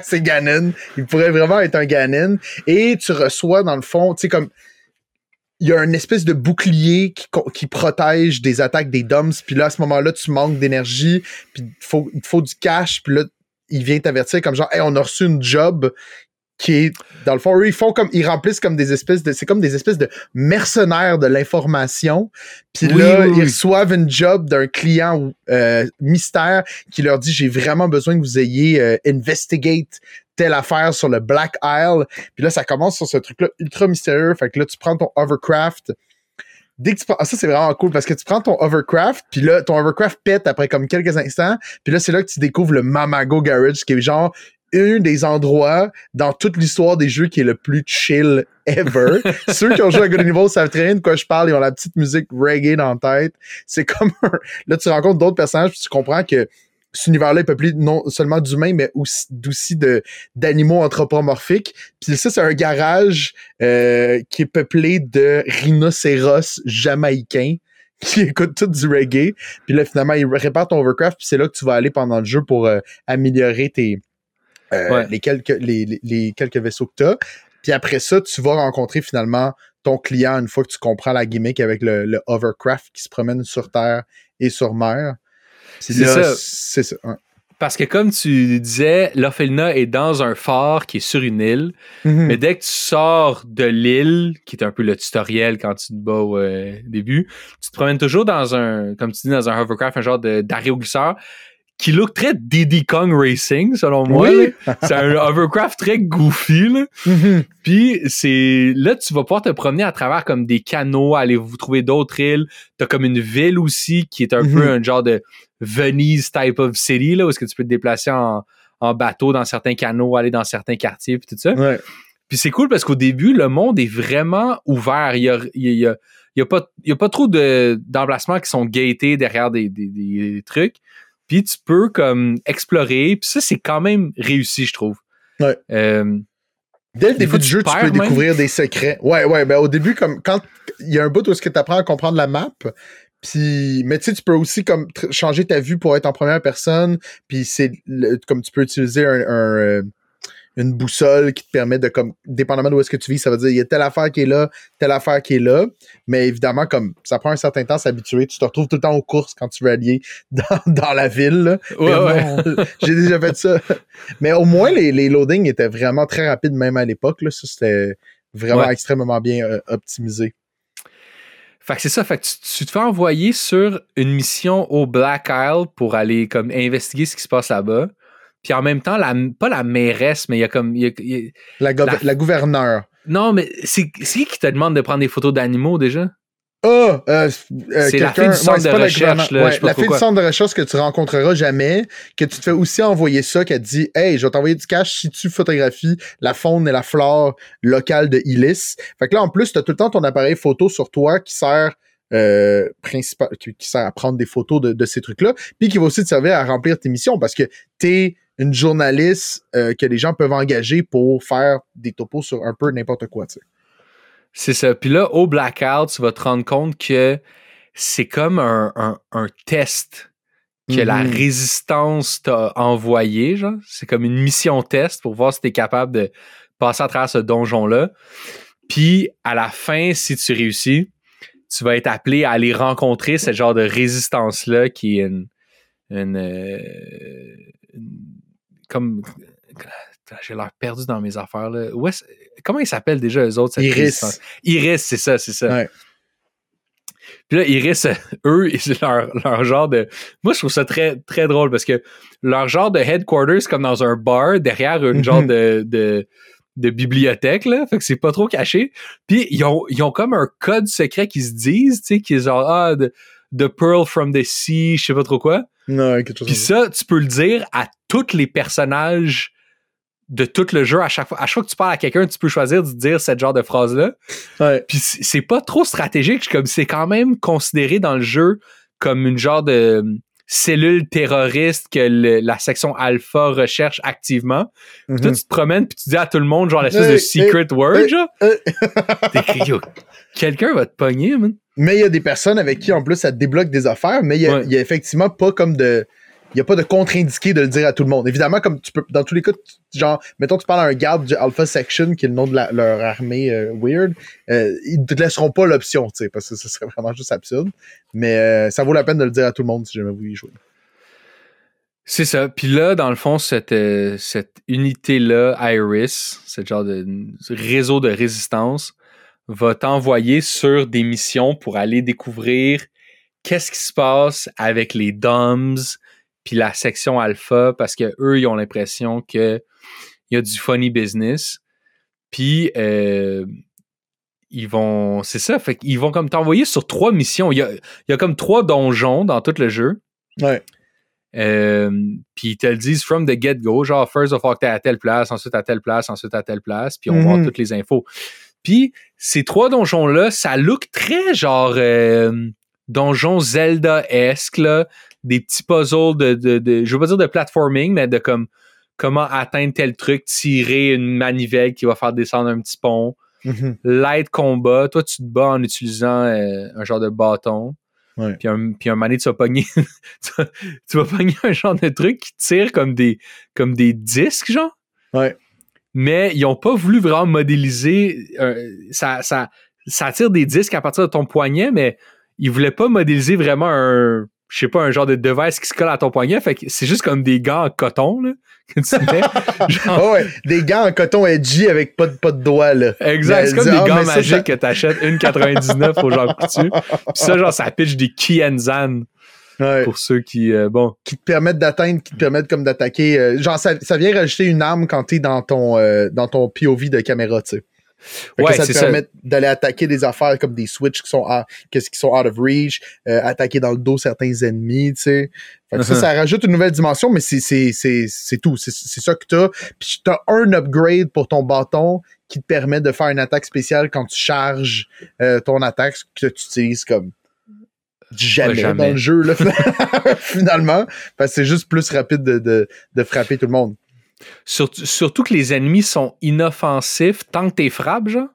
c'est Ganon. Il pourrait vraiment être un Ganon. Et tu reçois, dans le fond, tu sais, comme... il y a une espèce de bouclier qui, qui protège des attaques des Doms, puis là, à ce moment-là, tu manques d'énergie, puis il faut, faut du cash, puis là, il vient t'avertir comme genre « Hey, on a reçu une job » qui est, dans le fond, eux, ils font comme, ils remplissent comme des espèces de, c'est comme des espèces de mercenaires de l'information. Puis oui, là, oui, ils oui. reçoivent une job d'un client euh, mystère qui leur dit, j'ai vraiment besoin que vous ayez euh, investigate telle affaire sur le Black Isle. Puis là, ça commence sur ce truc-là ultra mystérieux. Fait que là, tu prends ton hovercraft. Dès que tu prends... Ah, ça, c'est vraiment cool parce que tu prends ton hovercraft, puis là, ton hovercraft pète après comme quelques instants. Puis là, c'est là que tu découvres le Mamago Garage, qui est genre... un des endroits dans toute l'histoire des jeux qui est le plus chill ever. Ceux qui ont joué à Good and Evil savent très bien de quoi je parle. Ils ont la petite musique reggae dans la tête. C'est comme un... Là, tu rencontres d'autres personnages puis tu comprends que cet univers-là est peuplé non seulement d'humains, mais aussi, aussi de, d'animaux anthropomorphiques. Puis ça, c'est un garage euh, qui est peuplé de rhinocéros jamaïcains qui écoutent tout du reggae. Puis là, finalement, ils réparent ton hovercraft puis c'est là que tu vas aller pendant le jeu pour euh, améliorer tes... Euh, ouais. les quelques les, les, les quelques vaisseaux que t'as. Puis après ça, tu vas rencontrer finalement ton client une fois que tu comprends la gimmick avec le, le hovercraft qui se promène sur terre et sur mer. Puis c'est là, ça. C'est ça. Ouais. Parce que comme tu disais, l'Orphelinat est dans un fort qui est sur une île, mm-hmm. mais dès que tu sors de l'île, qui est un peu le tutoriel quand tu te bats au euh, début, tu te promènes toujours dans un, comme tu dis, dans un hovercraft, un genre de, d'arrêt au glisseur, qui look très Diddy Kong Racing, selon moi. Oui. C'est un hovercraft très goofy. Là. Mm-hmm. Puis, c'est là, tu vas pouvoir te promener à travers comme des canaux, aller vous trouver d'autres îles. T'as comme une ville aussi qui est un mm-hmm. peu un genre de Venise type of city, là, où est-ce que tu peux te déplacer en, en bateau dans certains canaux, aller dans certains quartiers, puis tout ça. Ouais. Puis, c'est cool parce qu'au début, le monde est vraiment ouvert. Il y a... Il y a il y a pas, il y a pas trop de, d'emplacements qui sont gatés derrière des, des, des trucs. Puis tu peux comme explorer. Puis ça, c'est quand même réussi, je trouve. Ouais. Euh, Dès le début du jeu, tu peux même découvrir des secrets. Ouais, ouais. Ben au début, comme quand il y a un bout où est-ce que tu apprends à comprendre la map. Puis, mais tu sais, tu peux aussi comme tr- changer ta vue pour être en première personne. Puis c'est le, comme tu peux utiliser un, un euh, une boussole qui te permet de comme dépendamment d'où est-ce que tu vis, ça veut dire il y a telle affaire qui est là, telle affaire qui est là, mais évidemment comme ça prend un certain temps à s'habituer, tu te retrouves tout le temps aux courses quand tu veux aller dans, dans la ville. Là. Ouais, ouais. Bon, j'ai déjà fait ça. Mais au moins les, les loadings étaient vraiment très rapides même à l'époque là, ça c'était vraiment ouais. extrêmement bien euh, optimisé. Fait que c'est ça, fait que tu, tu te fais envoyer sur une mission au Black Isle pour aller comme investiguer ce qui se passe là-bas. Puis en même temps, la, pas la mairesse, mais il y a comme... Y a, y a, la, go- la, la gouverneure. Non, mais c'est, c'est qui te demande de prendre des photos d'animaux, déjà? Ah! Oh, euh, euh, c'est la fille du centre ouais, de recherche. La, là, ouais, je la fille du centre de recherche que tu rencontreras jamais, que tu te fais aussi envoyer ça, qu'elle te dit « Hey, je vais t'envoyer du cash si tu photographies la faune et la flore locale de Ilis. » Fait que là, en plus, t'as tout le temps ton appareil photo sur toi qui sert... Euh, principal, qui, qui sert à prendre des photos de, de ces trucs-là, puis qui va aussi te servir à remplir tes missions, parce que t'es une journaliste euh, que les gens peuvent engager pour faire des topos sur un peu n'importe quoi, tu sais. C'est ça. Puis là, au Blackout, tu vas te rendre compte que c'est comme un, un, un test que mmh. la résistance t'a envoyé, genre. C'est comme une mission test pour voir si t'es capable de passer à travers ce donjon-là. Puis, à la fin, si tu réussis, tu vas être appelé à aller rencontrer ce genre de résistance-là qui est une... une, une comme... J'ai l'air perdu dans mes affaires. Là. Où est-ce, comment ils s'appellent déjà, eux autres? Cette Iris. Résistance? Iris, c'est ça, c'est ça. Ouais. Puis là, Iris, eux, leur, leur genre de... Moi, je trouve ça très, très drôle parce que leur genre de headquarters, c'est comme dans un bar, derrière une genre de... de de bibliothèque, là, fait que c'est pas trop caché. Puis, ils ont, ils ont comme un code secret qu'ils se disent, tu sais, qui est genre, ah, the, the pearl from the sea, je sais pas trop quoi. Non, quelque chose. Puis ça, tu peux le dire à tous les personnages de tout le jeu. À chaque fois, à chaque fois que tu parles à quelqu'un, tu peux choisir de dire cette genre de phrase-là. Ouais. Puis c'est pas trop stratégique, comme c'est quand même considéré dans le jeu comme une genre de cellule terroriste que le, la section alpha recherche activement. Mm-hmm. Puis toi, tu te promènes puis tu dis à tout le monde genre l'espèce hey, de secret hey, word. Hey, genre. Hey. T'écris, yo, quelqu'un va te pogner, man. Mais il y a des personnes avec qui, en plus, ça te débloque des affaires, mais il y, ouais. y a effectivement pas comme de... Il n'y a pas de contre-indiqué de le dire à tout le monde. Évidemment, comme tu peux... Dans tous les cas, tu, genre, mettons, tu parles à un garde du Alpha Section, qui est le nom de la, leur armée euh, weird, euh, ils ne te laisseront pas l'option, tu sais, parce que ce serait vraiment juste absurde. Mais euh, ça vaut la peine de le dire à tout le monde si jamais vous y jouez. C'est ça. Puis là, dans le fond, cette, euh, cette unité-là, Iris, ce genre de réseau de résistance, va t'envoyer sur des missions pour aller découvrir qu'est-ce qui se passe avec les Doms, puis la section alpha, parce que eux ils ont l'impression que il y a du funny business. Puis euh, ils vont, c'est ça, fait qu'ils vont comme t'envoyer sur trois missions. Il y a, il y a comme trois donjons dans tout le jeu. Ouais. Euh, puis ils te le disent from the get-go, genre first of all que t'es à telle place, ensuite à telle place, ensuite à telle place, puis on mm-hmm. voit toutes les infos. Puis ces trois donjons là, ça look très genre euh, donjon Zelda-esque là. Des petits puzzles de, de, de, je veux pas dire de platforming, mais de comme comment atteindre tel truc, tirer une manivelle qui va faire descendre un petit pont. Mm-hmm. Light combat, toi tu te bats en utilisant euh, un genre de bâton. Ouais. Puis un, puis un mané, tu vas pogner tu, vas, tu vas pogner un genre de truc qui tire comme des, comme des disques, genre. Ouais. Mais ils ont pas voulu vraiment modéliser, euh, ça, ça, ça tire des disques à partir de ton poignet, mais ils voulaient pas modéliser vraiment un je sais pas, un genre de device qui se colle à ton poignet. Fait que c'est juste comme des gants en coton, là, que tu mets. Genre... oh ouais, des gants en coton edgy avec pas de, pas de doigts, là. Exact, c'est comme dit, des oh, gants magiques ça... que t'achètes un quatre-vingt-dix-neuf au genre coutu. Puis ça, genre, ça pitch des Kienzan. Ouais. Pour ceux qui, euh, bon. Qui te permettent d'atteindre, qui te permettent comme d'attaquer. Euh, genre, ça, ça vient rajouter une arme quand t'es dans ton, euh, dans ton P O V de caméra, tu sais. Fait ouais, que ça te permet ça. D'aller attaquer des affaires comme des switches qui sont à, qui sont out of reach, euh, attaquer dans le dos certains ennemis, tu sais. Fait que uh-huh. ça, ça rajoute une nouvelle dimension, mais c'est, c'est, c'est, c'est tout. C'est, c'est ça que t'as. Puis t'as un upgrade pour ton bâton qui te permet de faire une attaque spéciale quand tu charges euh, ton attaque que tu utilises comme jamais, ouais, jamais dans le jeu, là, finalement. Parce que c'est juste plus rapide de, de, de frapper tout le monde. Surtout, surtout que les ennemis sont inoffensifs tant que t'es frappes, genre.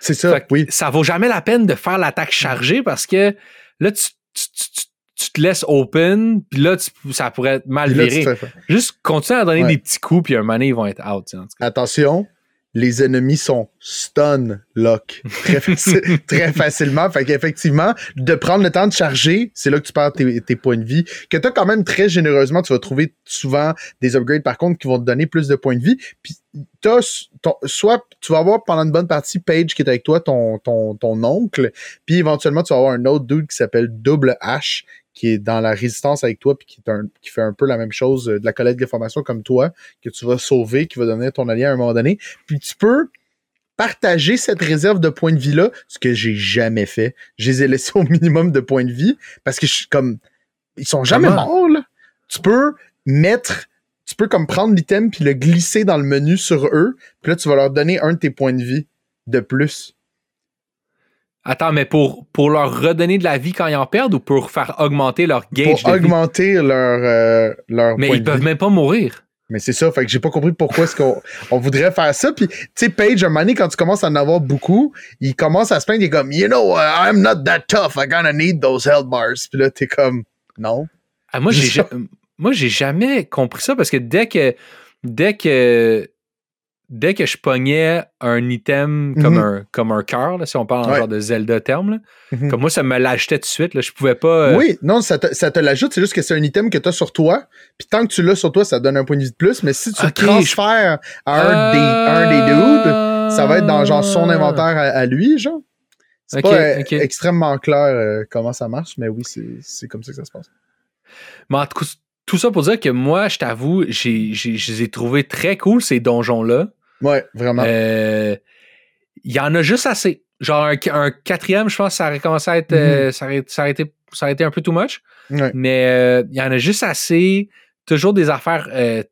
C'est ça, oui. Ça vaut jamais la peine de faire l'attaque chargée parce que là, tu, tu, tu, tu te laisses open, puis là, tu, ça pourrait être mal viré. Juste continue à donner ouais. des petits coups, puis un moment donné, ils vont être out. Tu sais, en tout cas. Attention, les ennemis sont stun lock très, faci- très facilement. Fait qu'effectivement, de prendre le temps de charger, c'est là que tu perds tes, tes points de vie. Que t'as quand même très généreusement, tu vas trouver souvent des upgrades par contre qui vont te donner plus de points de vie. Puis t'as ton, soit tu vas avoir pendant une bonne partie Paige qui est avec toi, ton, ton, ton oncle, puis éventuellement tu vas avoir un autre dude qui s'appelle Double H qui est dans la résistance avec toi puis qui, un, qui fait un peu la même chose, de la collecte d'informations comme toi, que tu vas sauver, qui va donner ton allié à un moment donné. Puis tu peux partager cette réserve de points de vie-là, ce que j'ai jamais fait. Je les ai laissés au minimum de points de vie parce que je suis comme... Ils sont jamais Comment? morts, là. Tu peux mettre... Tu peux comme prendre l'item puis le glisser dans le menu sur eux puis là, tu vas leur donner un de tes points de vie de plus. Attends, mais pour, pour leur redonner de la vie quand ils en perdent ou pour faire augmenter leur gauge? Pour augmenter vie? leur, euh, leur mais point de vie. Mais ils peuvent même pas mourir. Mais c'est ça, fait que j'ai pas compris pourquoi est-ce qu'on on voudrait faire ça. Puis, tu sais, Paige, un moment donné, quand tu commences à en avoir beaucoup, il commence à se plaindre, il est comme, you know, uh, I'm not that tough, I gonna need those health bars. Puis là, t'es comme, non. Ah, moi, j'ai ja- moi, j'ai jamais compris ça parce que dès que, dès que, Dès que je pognais un item comme mm-hmm. un comme un cœur, là, si on parle en ouais. genre de Zelda terme, là, mm-hmm. comme moi, ça me l'achetait tout de suite. Là, je pouvais pas... Euh... Oui, non, ça te, ça te l'ajoute. C'est juste que c'est un item que tu as sur toi. Puis tant que tu l'as sur toi, ça te donne un point de vie de plus. Mais si tu okay. le transfères à un, euh... des, un des dudes, ça va être dans genre son inventaire à, à lui, genre. C'est okay, pas okay. extrêmement clair euh, comment ça marche, mais oui, c'est, c'est comme ça que ça se passe. Mais en tout cas, tout ça pour dire que moi, je t'avoue, j'ai, j'ai, je les ai trouvés très cool, ces donjons-là. Ouais, vraiment. Il euh, y en a juste assez. Genre, un, un quatrième, je pense que ça aurait commencé à être. Mm-hmm. Euh, ça, aurait, ça, aurait été, ça aurait été un peu too much. Ouais. Mais il euh, y en a juste assez. Toujours des affaires euh,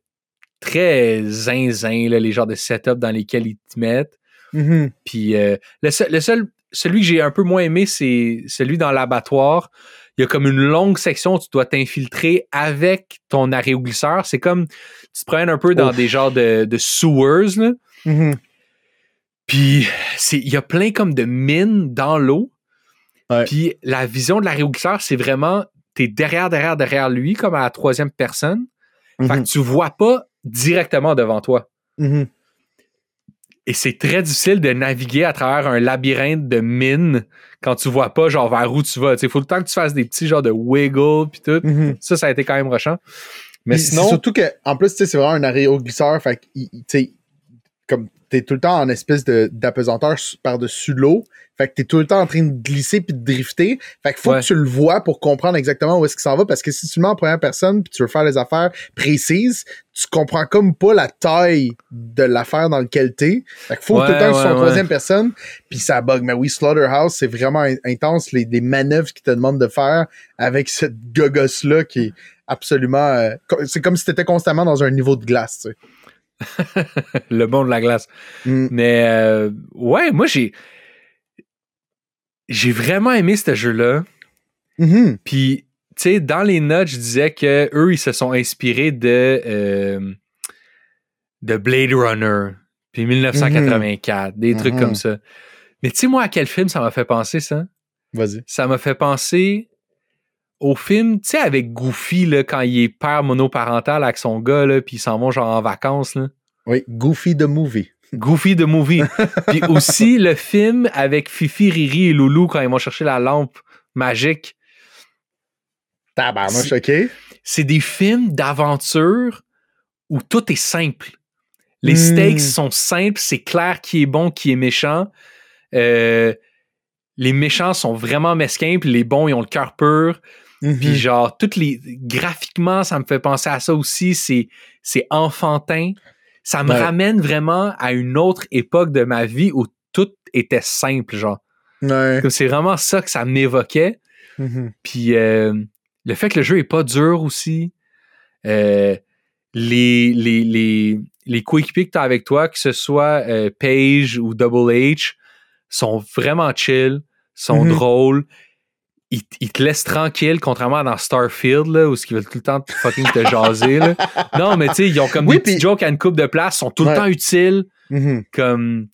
très zinzin, là, les genres de setup dans lesquels ils te mettent. Mm-hmm. Puis euh, le, seul, le seul. Celui que j'ai un peu moins aimé, c'est celui dans l'abattoir. Il y a comme une longue section où tu dois t'infiltrer avec ton aéroglisseur. C'est comme tu te prends un peu dans Ouf. des genres de, de sewers. Là. Mm-hmm. Puis c'est, il y a plein comme de mines dans l'eau. Ouais. Puis la vision de l'aéroglisseur, c'est vraiment t'es derrière, derrière, derrière lui, comme à la troisième personne. Mm-hmm. Fait que tu vois pas directement devant toi. Mm-hmm. Et c'est très difficile de naviguer à travers un labyrinthe de mines quand tu vois pas genre vers où tu vas. Il faut le temps que tu fasses des petits genres de wiggle puis tout. Mm-hmm. Ça, ça a été quand même rushant. Mais puis sinon... C'est surtout qu'en plus, c'est vraiment un aéroglisseur. Fait que comme t'es tout le temps en espèce de, d'apesanteur par-dessus l'eau. Fait que t'es tout le temps en train de glisser puis de drifter. Fait que faut ouais. que tu le vois pour comprendre exactement où est-ce qu'il s'en va. Parce que si tu le mets en première personne puis tu veux faire les affaires précises, tu comprends comme pas la taille de l'affaire dans laquelle t'es. Fait que faut ouais, tout le temps ouais, que tu sois en ouais. troisième personne. Puis ça bug. Mais oui, Slaughterhouse, c'est vraiment intense. Les, les manœuvres qu'ils te demandent de faire avec cette gogosse-là qui est absolument... Euh, c'est comme si t'étais constamment dans un niveau de glace, tu sais. Le bon de la glace. Mm. Mais euh, ouais, moi j'ai j'ai vraiment aimé ce jeu-là. Mm-hmm. Puis tu sais, dans les notes, je disais que eux ils se sont inspirés de euh, de Blade Runner, puis dix-neuf cent quatre-vingt-quatre, mm-hmm. des trucs mm-hmm. comme ça. Mais tu sais moi à quel film ça m'a fait penser ça? Vas-y. Ça m'a fait penser au film, tu sais, avec Goofy, là, quand il est père monoparental avec son gars, là, pis ils s'en vont genre en vacances, là. Oui, Goofy the Movie. Goofy the Movie. Puis aussi le film avec Fifi, Riri et Loulou quand ils vont chercher la lampe magique. Tabarnouche, OK. C'est des films d'aventure où tout est simple. Les mmh. stakes sont simples, c'est clair qui est bon, qui est méchant. Euh, les méchants sont vraiment mesquins, puis les bons, ils ont le cœur pur. Mmh. Puis genre, toutes les graphiquement, ça me fait penser à ça aussi. C'est, c'est enfantin. Ça me ouais. ramène vraiment à une autre époque de ma vie où tout était simple, genre. Ouais. Comme c'est vraiment ça que ça m'évoquait. Mmh. Puis euh, le fait que le jeu est pas dur aussi. Euh, les les les les coéquipiers que t'as avec toi, que ce soit euh, Page ou Double H, sont vraiment chill, sont mm-hmm. drôles, ils, ils te laissent tranquille, contrairement à dans Starfield là, où ils veulent tout le temps fucking te jaser là. Non mais tu sais, ils ont comme oui, des pis... petits jokes à une coupe de place, sont tout ouais. le temps utiles, mm-hmm. comme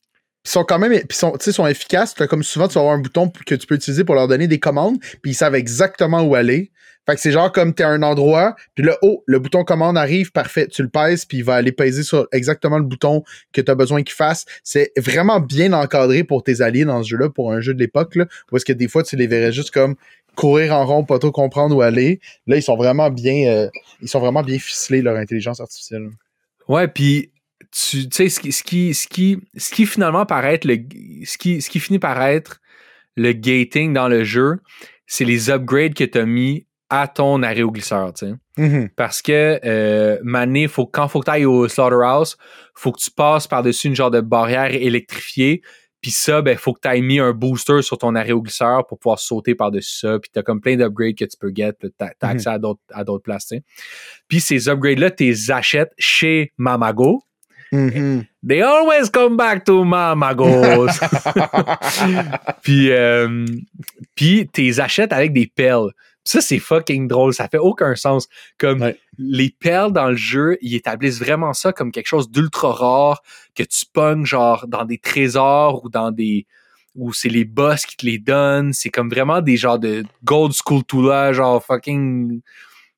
ils sont quand même, puis sont, tu sais, sont efficaces. Comme souvent, tu vas avoir un bouton que tu peux utiliser pour leur donner des commandes, puis ils savent exactement où aller. Fait que c'est genre comme t'es à un endroit, puis là, oh, le bouton commande arrive, parfait, tu le pèses, puis il va aller peser sur exactement le bouton que t'as besoin qu'il fasse. C'est vraiment bien encadré pour tes alliés dans ce jeu-là, pour un jeu de l'époque, là, parce que des fois, tu les verrais juste comme courir en rond, pas trop comprendre où aller. Là, ils sont vraiment bien, euh, ils sont vraiment bien ficelés, leur intelligence artificielle. Ouais, puis tu sais, ce qui, ce qui, ce qui, ce qui finalement paraît être le, ce qui, ce qui finit par être le gating dans le jeu, c'est les upgrades que t'as mis à ton arrêt au glisseur, tu sais. Mm-hmm. Parce que, euh, Mané, faut, quand faut que tu ailles au Slaughterhouse, faut que tu passes par-dessus une genre de barrière électrifiée, puis ça, ben, faut que tu ailles mis un booster sur ton arrêt au glisseur pour pouvoir sauter par-dessus ça, puis t'as comme plein d'upgrades que tu peux get, t'as, t'as accès mm-hmm. à d'autres, à d'autres places, tu sais. Puis ces upgrades-là, tu les achètes chez Mamago. Mm-hmm. They always come back to Mamago. Puis, euh, puis tu les achètes avec des pelles. Ça, c'est fucking drôle. Ça fait aucun sens. Comme ouais. les perles dans le jeu, ils établissent vraiment ça comme quelque chose d'ultra rare que tu pognes genre dans des trésors ou dans des... ou c'est les boss qui te les donnent. C'est comme vraiment des genres de gold Skulltula, genre fucking, tu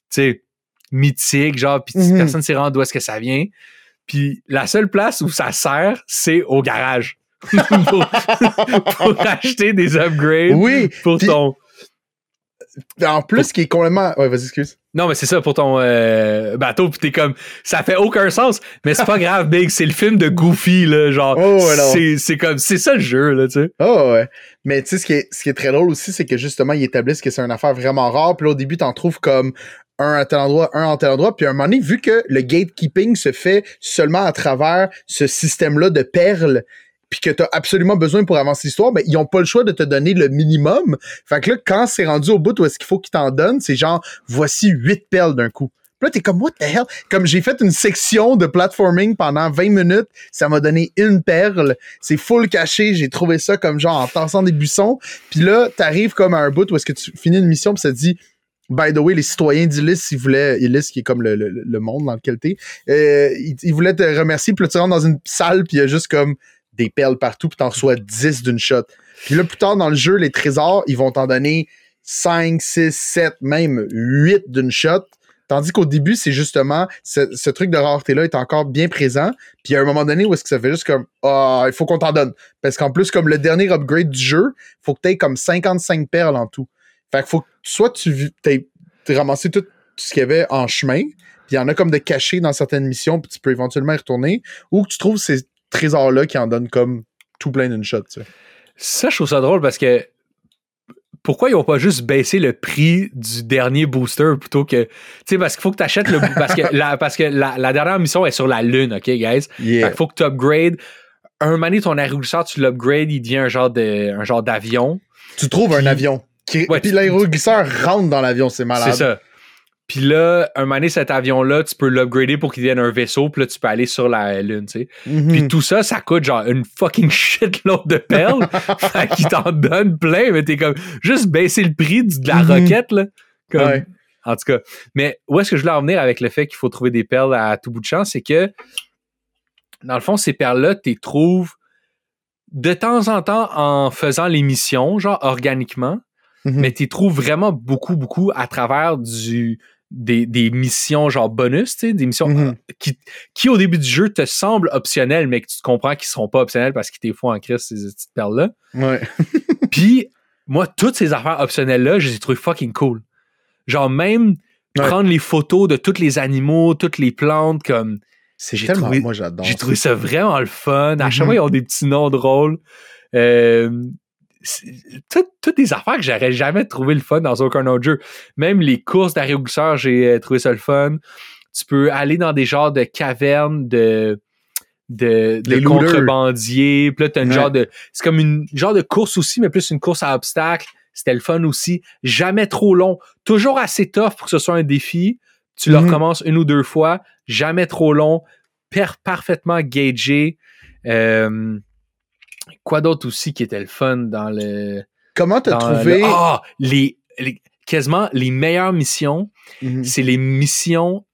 sais, mythique, genre, pis mm-hmm. personne ne sait vraiment d'où est-ce que ça vient. Puis la seule place où ça sert, c'est au garage. pour, pour acheter des upgrades oui, pour pis... ton... En plus, pour... qui est complètement... Ouais, vas-y, excuse. Non, mais c'est ça, pour ton euh, bateau, pis t'es comme... Ça fait aucun sens, mais c'est pas grave, Big. C'est le film de Goofy, là, genre... Oh, ouais, c'est, c'est comme... C'est ça, le jeu, là, tu sais. Oh, ouais. Mais tu sais, ce qui est, ce qui est très drôle aussi, c'est que, justement, ils établissent que c'est une affaire vraiment rare, puis là, au début, t'en trouves comme... un à tel endroit, un à tel endroit, puis à un moment donné, vu que le gatekeeping se fait seulement à travers ce système-là de perles, puis que t'as absolument besoin pour avancer l'histoire, ben, ils ont pas le choix de te donner le minimum. Fait que là, quand c'est rendu au bout où est-ce qu'il faut qu'ils t'en donnent, c'est genre, voici huit perles d'un coup. Puis là, t'es comme, what the hell? Comme j'ai fait une section de platforming pendant vingt minutes, ça m'a donné une perle. C'est full caché, j'ai trouvé ça comme genre en tassant des buissons. Puis là, t'arrives comme à un bout où est-ce que tu finis une mission, puis ça te dit... By the way, les citoyens d'Ilis, s'ils voulaient, Ilis qui est comme le, le, le monde dans lequel t'es, euh, ils, ils voulaient te remercier, puis là tu rentres dans une salle, puis il y a juste comme des perles partout, puis t'en reçois dix d'une shot. Puis là, plus tard dans le jeu, les trésors, ils vont t'en donner cinq, six, sept, même huit d'une shot. Tandis qu'au début, c'est justement, ce, ce truc de rareté-là est encore bien présent, puis il y a un moment donné où est-ce que ça fait juste comme, ah, oh, il faut qu'on t'en donne. Parce qu'en plus, comme le dernier upgrade du jeu, faut que t'aies comme cinquante-cinq perles en tout. Fait que faut que soit tu t'es, t'es ramassé tout, tout ce qu'il y avait en chemin, puis il y en a comme de cachés dans certaines missions, puis tu peux éventuellement y retourner, ou que tu trouves ces trésors-là qui en donnent comme tout plein d'une shot. Tu sais. Ça, je trouve ça drôle parce que pourquoi ils n'ont pas juste baissé le prix du dernier booster plutôt que... Tu sais, parce qu'il faut que tu achètes le... parce que, la, parce que la, la dernière mission est sur la Lune, OK, guys? Yeah. Fait qu'il faut que tu upgrades. Un moment donné, ton aéroglisseur, tu l'upgrades, il devient un genre, de, un genre d'avion. Tu trouves puis, un avion. Qui, ouais, puis l'aéroglisseur rentre dans l'avion, c'est malade. C'est ça. Puis là, un moment donné, cet avion-là, tu peux l'upgrader pour qu'il devienne un vaisseau, puis là, tu peux aller sur la Lune, tu sais. Mm-hmm. Puis tout ça, ça coûte genre une fucking shitload de perles. Fait qu'ils t'en donnent plein, mais t'es comme juste baisser le prix de la mm-hmm. roquette, là. Comme, ouais. En tout cas. Mais où est-ce que je voulais en venir avec le fait qu'il faut trouver des perles à tout bout de champ? C'est que, dans le fond, ces perles-là, t'es trouves de temps en temps en faisant les missions, genre organiquement. Mm-hmm. Mais tu trouves vraiment beaucoup, beaucoup à travers du, des, des missions genre bonus, tu sais, des missions mm-hmm. qui, qui, au début du jeu, te semblent optionnelles, mais que tu te comprends qu'ils ne seront pas optionnelles parce qu'ils t'es fou en crise, ces petites perles-là. Ouais. Puis, moi, toutes ces affaires optionnelles-là, je les ai trouvées fucking cool. Genre même ouais. prendre les photos de tous les animaux, toutes les plantes, comme... C'est j'ai tellement... Trouvé, moi, j'adore. J'ai trouvé ça vraiment le fun. À chaque fois, ils ont des petits noms drôles. Euh... Toutes, toutes des affaires que j'aurais jamais trouvé le fun dans aucun autre jeu. Même les courses d'arrière-gousseur, j'ai trouvé ça le fun. Tu peux aller dans des genres de cavernes de de, de contrebandiers. Puis là, t'as une ouais. genre de... C'est comme une genre de course aussi, mais plus une course à obstacles. C'était le fun aussi. Jamais trop long. Toujours assez tough pour que ce soit un défi. Tu mm-hmm. le recommences une ou deux fois. Jamais trop long. Per- parfaitement gagé. Euh... Quoi d'autre aussi qui était le fun dans le... Comment t'as trouvé... Ah! Le... Oh, les, les, quasiment les meilleures missions, mm-hmm. c'est les missions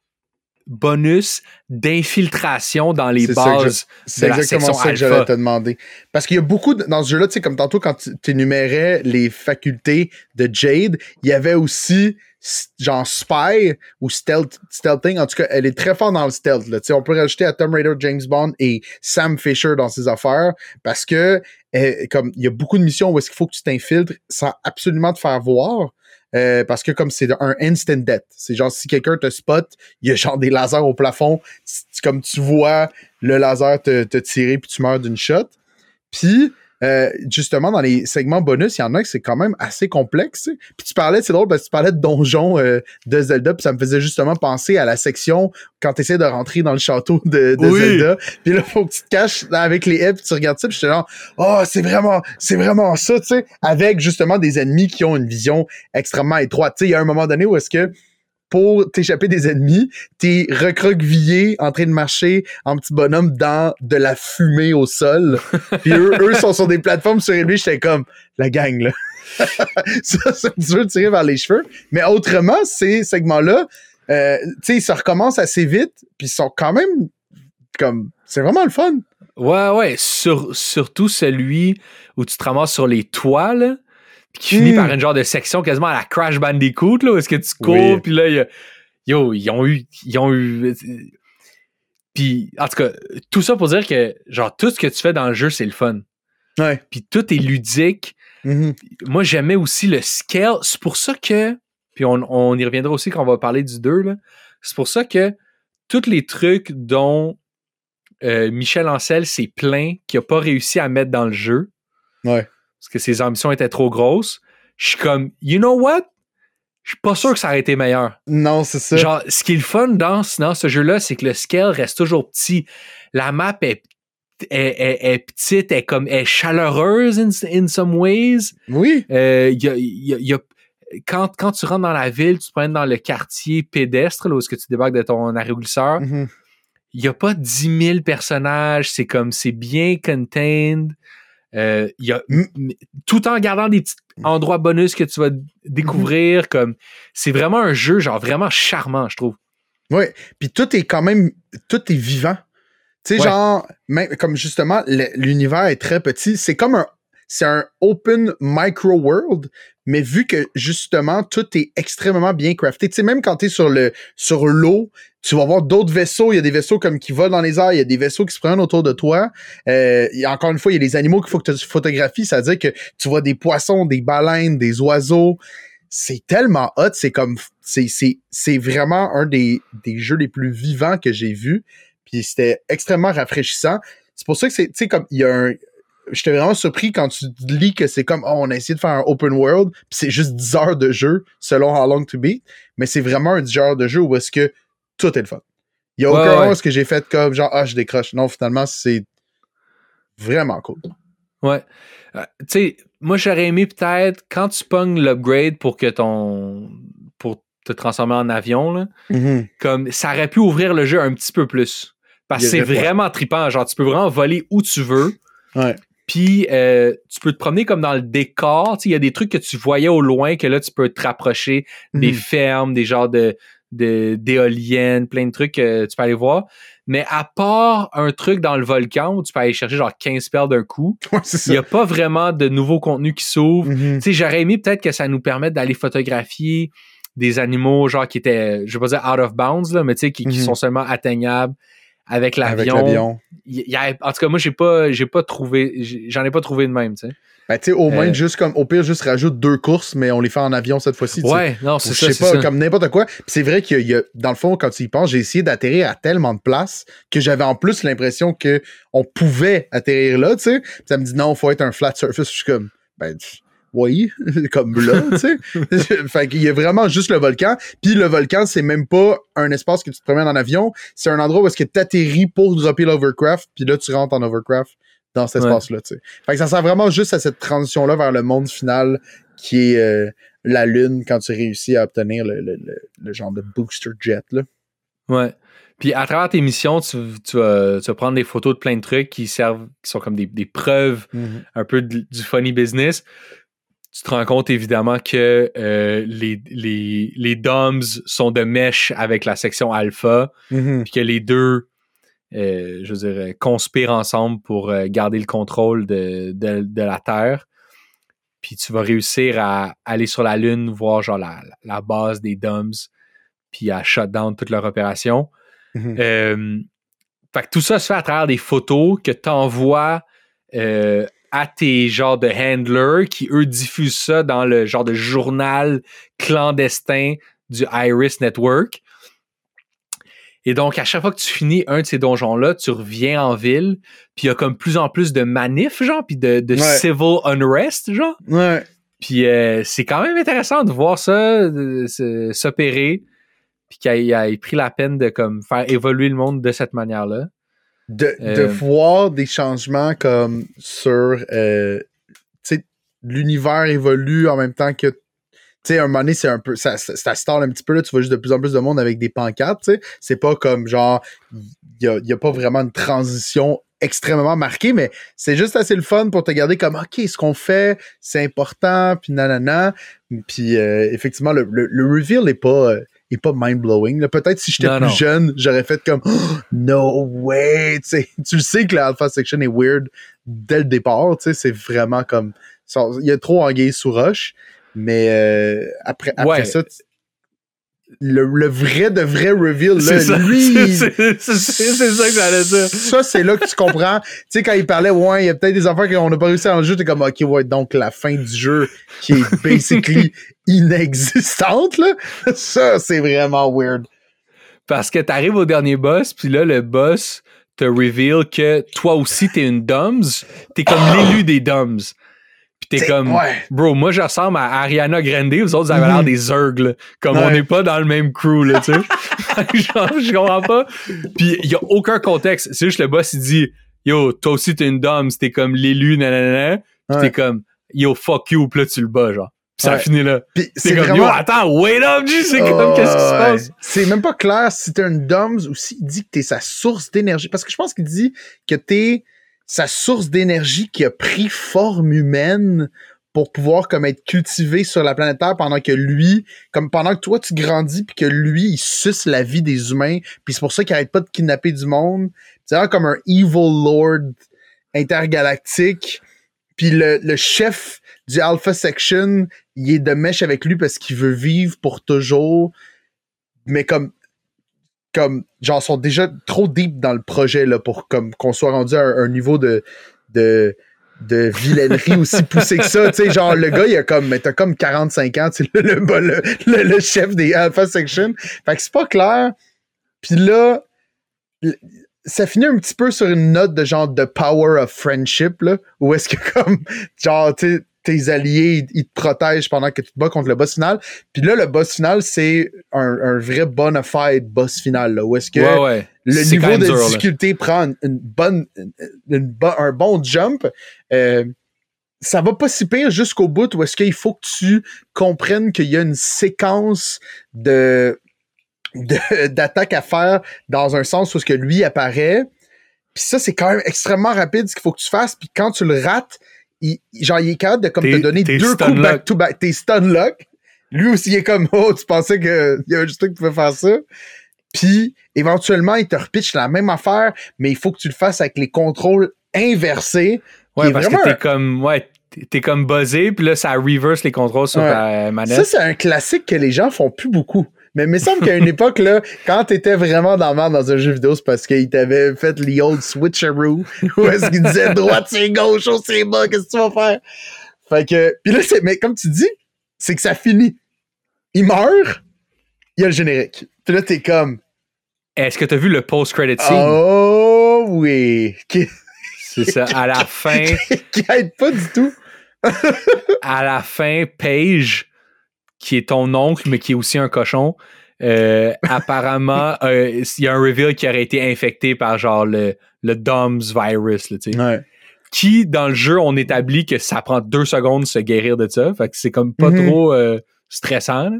bonus d'infiltration dans les c'est bases ça je, de la section alpha. C'est exactement ça que j'allais te demander. Parce qu'il y a beaucoup... De, dans ce jeu-là, tu sais, comme tantôt, quand tu énumérais les facultés de Jade, il y avait aussi... genre spy ou stealth, stealthing, en tout cas, elle est très forte dans le stealth. Là. On peut rajouter à Tomb Raider, James Bond et Sam Fisher dans ses affaires parce que euh, comme il y a beaucoup de missions où est-ce qu'il faut que tu t'infiltres sans absolument te faire voir euh, parce que comme c'est un instant death. C'est genre si quelqu'un te spot, il y a genre des lasers au plafond, c'est, comme tu vois le laser te, te tirer puis tu meurs d'une shot. Puis Euh, justement, dans les segments bonus, il y en a que c'est quand même assez complexe. Puis tu parlais, c'est drôle, parce que tu parlais de donjons euh, de Zelda, puis ça me faisait justement penser à la section quand tu essaies de rentrer dans le château de, de oui. Zelda. Puis là, faut que tu te caches avec les haies, puis tu regardes ça, puis j'étais genre, oh, c'est vraiment, c'est vraiment ça, tu sais, avec justement des ennemis qui ont une vision extrêmement étroite. Tu sais, il y a un moment donné où est-ce que pour t'échapper des ennemis, t'es recroquevillé en train de marcher en petit bonhomme dans de la fumée au sol. Puis eux, eux sont sur des plateformes surélevées. J'étais comme, la gang, là. Ça, c'est dur de tirer vers les cheveux. Mais autrement, ces segments-là, euh, tu sais, ils se recommencent assez vite. Puis ils sont quand même comme, c'est vraiment le fun. Ouais, ouais. Sur, surtout celui où tu te ramasses sur les toits, là. Qui finit mmh. par une genre de section quasiment à la Crash Bandicoot, là, où est-ce que tu cours, oui. Puis là, y a, yo, ils ont eu, ils ont eu, puis en tout cas, tout ça pour dire que, genre, tout ce que tu fais dans le jeu, c'est le fun. Ouais. Puis tout est ludique. Mmh. Moi, j'aimais aussi le scale. C'est pour ça que, puis on, on y reviendra aussi quand on va parler du deux, là. C'est pour ça que tous les trucs dont euh, Michel Ancel s'est plaint qu'il n'a pas réussi à mettre dans le jeu. Ouais. Parce que ses ambitions étaient trop grosses. Je suis comme, you know what? Je suis pas sûr que ça aurait été meilleur. Non, c'est ça. Genre, ce qui est le fun dans, dans ce jeu-là, c'est que le scale reste toujours petit. La map est, est, est, est petite, est comme est chaleureuse in, in some ways. Oui. Euh, y a, y a, y a, quand, quand tu rentres dans la ville, tu te prends dans le quartier pédestre, là, où est-ce que tu débarques de ton arrière-glisseur. Mm-hmm. Il n'y a pas dix mille personnages. C'est comme, c'est bien contained. Euh, y a, tout en gardant des petits endroits bonus que tu vas découvrir, comme c'est vraiment un jeu genre vraiment charmant, je trouve. Oui, puis tout est quand même tout est vivant. Tu sais, ouais. genre même, comme justement le, l'univers est très petit, c'est comme un c'est un open micro world, mais vu que justement tout est extrêmement bien crafté. Tu sais, même quand t'es sur le sur l'eau, tu vas voir d'autres vaisseaux. Il y a des vaisseaux comme qui volent dans les airs. Il y a des vaisseaux qui se prennent autour de toi. Euh, encore une fois, il y a des animaux qu'il faut que tu photographies. C'est-à-dire que tu vois des poissons, des baleines, des oiseaux. C'est tellement hot. C'est comme, c'est, c'est, c'est vraiment un des, des jeux les plus vivants que j'ai vu. Puis c'était extrêmement rafraîchissant. C'est pour ça que c'est, tu sais, comme, il y a un, j'étais vraiment surpris quand tu lis que c'est comme, oh, on a essayé de faire un open world. Puis c'est juste dix heures de jeu selon How Long to Beat. Mais c'est vraiment un dix heures de jeu où est-ce que tout est le fun. Il n'y a aucun ouais, ouais. que j'ai fait comme genre, ah, je décroche. Non, finalement, c'est vraiment cool. Ouais. Euh, tu sais, moi, j'aurais aimé peut-être, quand tu pognes l'upgrade pour que ton. Pour te transformer en avion, là, mm-hmm. comme ça aurait pu ouvrir le jeu un petit peu plus. Parce que c'est vraiment trippant. Genre, tu peux vraiment voler où tu veux. Ouais. Puis, euh, tu peux te promener comme dans le décor. Tu sais, il y a des trucs que tu voyais au loin que là, tu peux te rapprocher mm-hmm. des fermes, des genres de. De, d'éoliennes, plein de trucs que tu peux aller voir. Mais à part un truc dans le volcan où tu peux aller chercher genre quinze perles d'un coup, il ouais, n'y a pas vraiment de nouveaux contenus qui s'ouvrent. Mm-hmm. Tu sais, j'aurais aimé peut-être que ça nous permette d'aller photographier des animaux genre qui étaient, je ne vais pas dire out of bounds, là, mais tu sais, qui, mm-hmm. qui sont seulement atteignables avec l'avion. Avec l'avion. Y, y a, en tout cas, moi, j'ai pas, j'ai pas trouvé, j'en ai pas trouvé de même, tu sais. Ben, tu sais, au euh... moins, juste comme, au pire, juste rajoute deux courses, mais on les fait en avion cette fois-ci. Ouais, non, c'est ça. Je sais pas, ça. Comme n'importe quoi. Puis c'est vrai qu'il y a, dans le fond, quand tu y penses, j'ai essayé d'atterrir à tellement de places que j'avais en plus l'impression qu'on pouvait atterrir là, tu sais. Ça me dit non, faut être un flat surface. Je suis comme, ben, oui, comme là, tu sais. Fait qu'il y a vraiment juste le volcan. Puis le volcan, c'est même pas un espace que tu te promènes en avion. C'est un endroit où est-ce que tu atterris pour dropper l'Overcraft. Puis là, tu rentres en Overcraft dans cet espace-là, tu sais. Fait que ça sert vraiment juste à cette transition-là vers le monde final qui est euh, la Lune quand tu réussis à obtenir le, le, le, le genre de booster jet, là. Ouais. Puis à travers tes missions, tu, tu, vas, tu vas prendre des photos de plein de trucs qui servent, qui sont comme des, des preuves mm-hmm. un peu de, du funny business. Tu te rends compte évidemment que euh, les, les, les Doms sont de mèche avec la section Alpha, mm-hmm. puis que les deux Euh, je veux dire, conspirent ensemble pour euh, garder le contrôle de, de, de la Terre. Puis tu vas réussir à aller sur la Lune, voir genre la, la base des Doms, puis à shutdown toute leur opération. Mm-hmm. Euh, fait que tout ça se fait à travers des photos que tu envoies euh, à tes genres de handlers qui, eux, diffusent ça dans le genre de journal clandestin du Iris Network. Et donc, à chaque fois que tu finis un de ces donjons-là, tu reviens en ville, puis il y a comme plus en plus de manifs, genre, puis de, de ouais. civil unrest, genre. Ouais. Puis euh, c'est quand même intéressant de voir ça de, de, de s'opérer, puis qu'il ait pris la peine de comme faire évoluer le monde de cette manière-là. De, euh, de voir des changements comme sur... Euh, tu sais, l'univers évolue en même temps que... Tu sais, un moment donné, c'est un peu, ça, ça, ça start un petit peu, là, tu vois juste de plus en plus de monde avec des pancartes, tu sais. C'est pas comme, genre, il y a, y a pas vraiment une transition extrêmement marquée, mais c'est juste assez le fun pour te garder comme, OK, ce qu'on fait, c'est important, puis nanana. Puis, euh, effectivement, le, le, le reveal est pas... Euh, est pas mind-blowing. Là. Peut-être si j'étais non, plus non. jeune, j'aurais fait comme oh, no way! T'sais, tu sais que l'Alpha Section est weird dès le départ. C'est vraiment comme... Il y a trop anguille sous roche, mais euh, après, après ouais. ça... Le, le vrai de vrai reveal, c'est là, ça, lui... C'est, c'est, c'est, c'est ça que j'allais dire. Ça, c'est là que tu comprends. Tu sais, quand il parlait, ouais, il y a peut-être des affaires qu'on n'a pas réussi dans le jeu, t'es comme, OK, ouais, donc la fin du jeu qui est basically inexistante, là. Ça, c'est vraiment weird. Parce que t'arrives au dernier boss, puis là, le boss te reveal que toi aussi, t'es une Doms. T'es comme oh. l'élu des Doms. T'es c'est, comme, ouais. bro, moi je ressemble à Ariana Grande, vous autres, vous avez l'air des zergs, là. Comme ouais. on n'est pas dans le même crew, là, tu sais. Genre, je comprends pas. Puis il n'y a aucun contexte. C'est juste le boss, il dit, yo, toi aussi t'es une Dom, t'es comme l'élu, nanana. Puis ouais. t'es comme, yo, fuck you, puis là tu le bats, genre. Puis ouais. ça finit là. Puis c'est, c'est comme, vraiment... yo, attends, wait up, tu sais, oh, comme, qu'est-ce qui se passe? C'est même pas clair si t'es une Dom ou s'il dit que t'es sa source d'énergie. Parce que je pense qu'il dit que t'es sa source d'énergie qui a pris forme humaine pour pouvoir comme être cultivée sur la planète Terre pendant que lui, comme pendant que toi tu grandis puis que lui il suce la vie des humains, puis c'est pour ça qu'il arrête pas de kidnapper du monde. C'est vraiment comme un evil lord intergalactique. Puis le, le chef du Alpha Section, il est de mèche avec lui parce qu'il veut vivre pour toujours. Mais comme comme genre sont déjà trop deep dans le projet là pour comme qu'on soit rendu à un, un niveau de de de vilainerie aussi poussé que ça, tu sais, genre le gars il a comme t'as comme quarante-cinq ans, tu sais, le, le, le, le chef des Alpha Section, fait que c'est pas clair. Puis là ça finit un petit peu sur une note de genre the power of friendship là, où est-ce que comme genre tu sais tes alliés, ils te protègent pendant que tu te bats contre le boss final. Puis là, le boss final, c'est un, un vrai bona fide boss final, là, où est-ce que ouais, ouais. le c'est niveau de dur, difficulté là. Prend une bonne, une, une, un bon jump. Euh, ça va pas si pire jusqu'au bout, où est-ce qu'il faut que tu comprennes qu'il y a une séquence de, de d'attaque à faire dans un sens où est-ce que lui apparaît. Puis ça, c'est quand même extrêmement rapide ce qu'il faut que tu fasses. Puis quand tu le rates, Il, genre, il est capable de comme, t'es, te donner deux coups back-to-back. T'es stunlock. Lui aussi, il est comme, oh, tu pensais qu'il y avait juste toi qui pouvait faire ça. Puis, éventuellement, il te repitche la même affaire, mais il faut que tu le fasses avec les contrôles inversés. Ouais, parce vraiment... que t'es comme, ouais, t'es comme buzzé, puis là, ça reverse les contrôles sur ouais. ta manette. Ça, c'est un classique que les gens font plus beaucoup. Mais il me semble qu'à une époque, là, quand t'étais vraiment dans le merde dans un jeu vidéo, c'est parce qu'il t'avait fait les old switcheroo, où est-ce qu'il disait droite, c'est gauche, haut, c'est bas, qu'est-ce que tu vas faire? Fait que, pis là, c'est, mais comme tu dis, c'est que ça finit. Il meurt, il y a le générique. Pis là, t'es comme. Est-ce que t'as vu le post-credit scene? Oh oui! Qui... C'est ça, à la fin. Qui aide pas du tout. À la fin, Paige, qui est ton oncle, mais qui est aussi un cochon, euh, apparemment, il euh, y a un reveal qui aurait été infecté par genre le, le Doms virus, là, tu sais. Ouais. Qui, dans le jeu, on établit que ça prend deux secondes de se guérir de ça. Fait que c'est comme pas mm-hmm. trop euh, stressant. Là,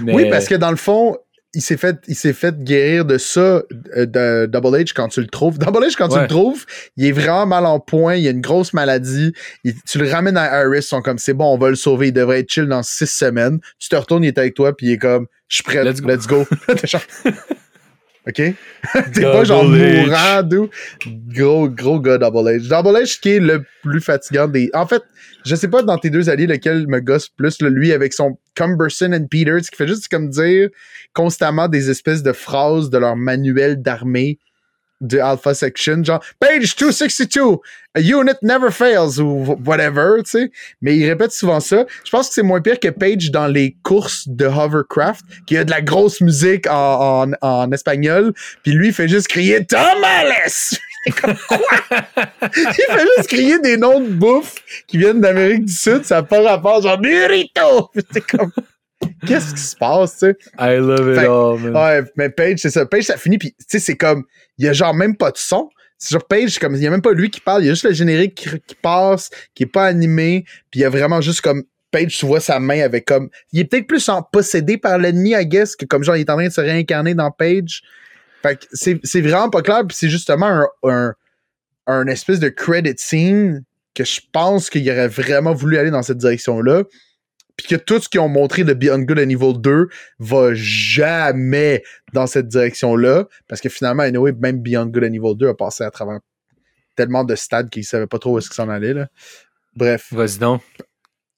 mais... Oui, parce que dans le fond, il s'est fait, il s'est fait guérir de ça, de Double H quand tu le trouves. Double H, quand ouais. tu le trouves, il est vraiment mal en point, il a une grosse maladie. Il, tu le ramènes à Iris, ils sont comme, c'est bon, on va le sauver, il devrait être chill dans six semaines. Tu te retournes, il est avec toi, puis il est comme, je suis prêt, let's go. Let's go. OK? T'es Double pas genre H. mourant, d'où? Gros, gros gars, Double H. Double H qui est le plus fatigant des... En fait, je sais pas dans tes deux alliés lequel me gosse plus, là, lui avec son Cumberson and Peters, qui fait juste comme dire constamment des espèces de phrases de leur manuel d'armée de Alpha Section, genre « Page deux cent soixante-deux, a unit never fails » ou whatever, tu sais. Mais il répète souvent ça. Je pense que c'est moins pire que Page dans les courses de Hovercraft, qui a de la grosse musique en, en, en espagnol, puis lui, il fait juste crier « Tamales! » Comme quoi? Il fait juste crier des noms de bouffe qui viennent d'Amérique du Sud, ça n'a pas rapport, genre « Burrito! » C'est comme... Qu'est-ce qui se passe, tu sais? I love it fait, all, man. Ouais, mais Paige, c'est ça. Paige, ça finit, puis tu sais, c'est comme... Il y a genre même pas de son. C'est genre Paige, c'est comme... Il y a même pas lui qui parle, il y a juste le générique qui, qui passe, qui est pas animé, puis il y a vraiment juste comme... Paige, tu vois sa main avec comme... Il est peut-être plus en possédé par l'ennemi, I guess, que comme genre, il est en train de se réincarner dans Paige. Fait que c'est, c'est vraiment pas clair, puis c'est justement un, un, un espèce de credit scene que je pense qu'il aurait vraiment voulu aller dans cette direction-là. Puis que tout ce qu'ils ont montré de Beyond Good and Evil deux va jamais dans cette direction-là. Parce que finalement, anyway, même Beyond Good and Evil deux a passé à travers tellement de stades qu'ils ne savaient pas trop où est-ce qu'ils s'en allaient. Là. Bref. Vas-y donc.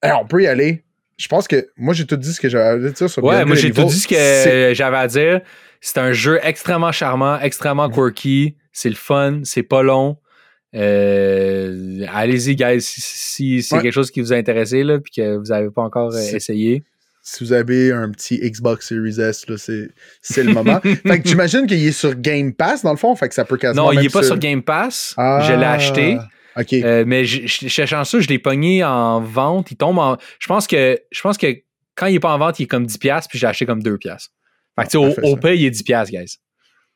Alors, on peut y aller. Je pense que... Moi, j'ai tout dit ce que j'avais à dire sur ouais, Beyond Good and Evil. Ouais, moi, j'ai tout dit ce que c'est... j'avais à dire. C'est un jeu extrêmement charmant, extrêmement quirky. C'est le fun. C'est pas long. Euh, allez-y, guys, si, si c'est ouais. quelque chose qui vous a intéressé là, puis que vous n'avez pas encore euh, essayé. Si vous avez un petit Xbox Series S, là, c'est, c'est le moment. Fait que j'imagine qu'il est sur Game Pass, dans le fond, fait que ça peut quasiment... Non, il n'est pas sur Game Pass. Ah, je l'ai acheté. OK. Euh, mais je suis chanceux, je l'ai pogné en vente. Il tombe en... Je pense que, je pense que quand il n'est pas en vente, il est comme dix dollars, puis j'ai acheté comme deux dollars. Fait que ah, tu sais, au, au pay, il est dix dollars, guys.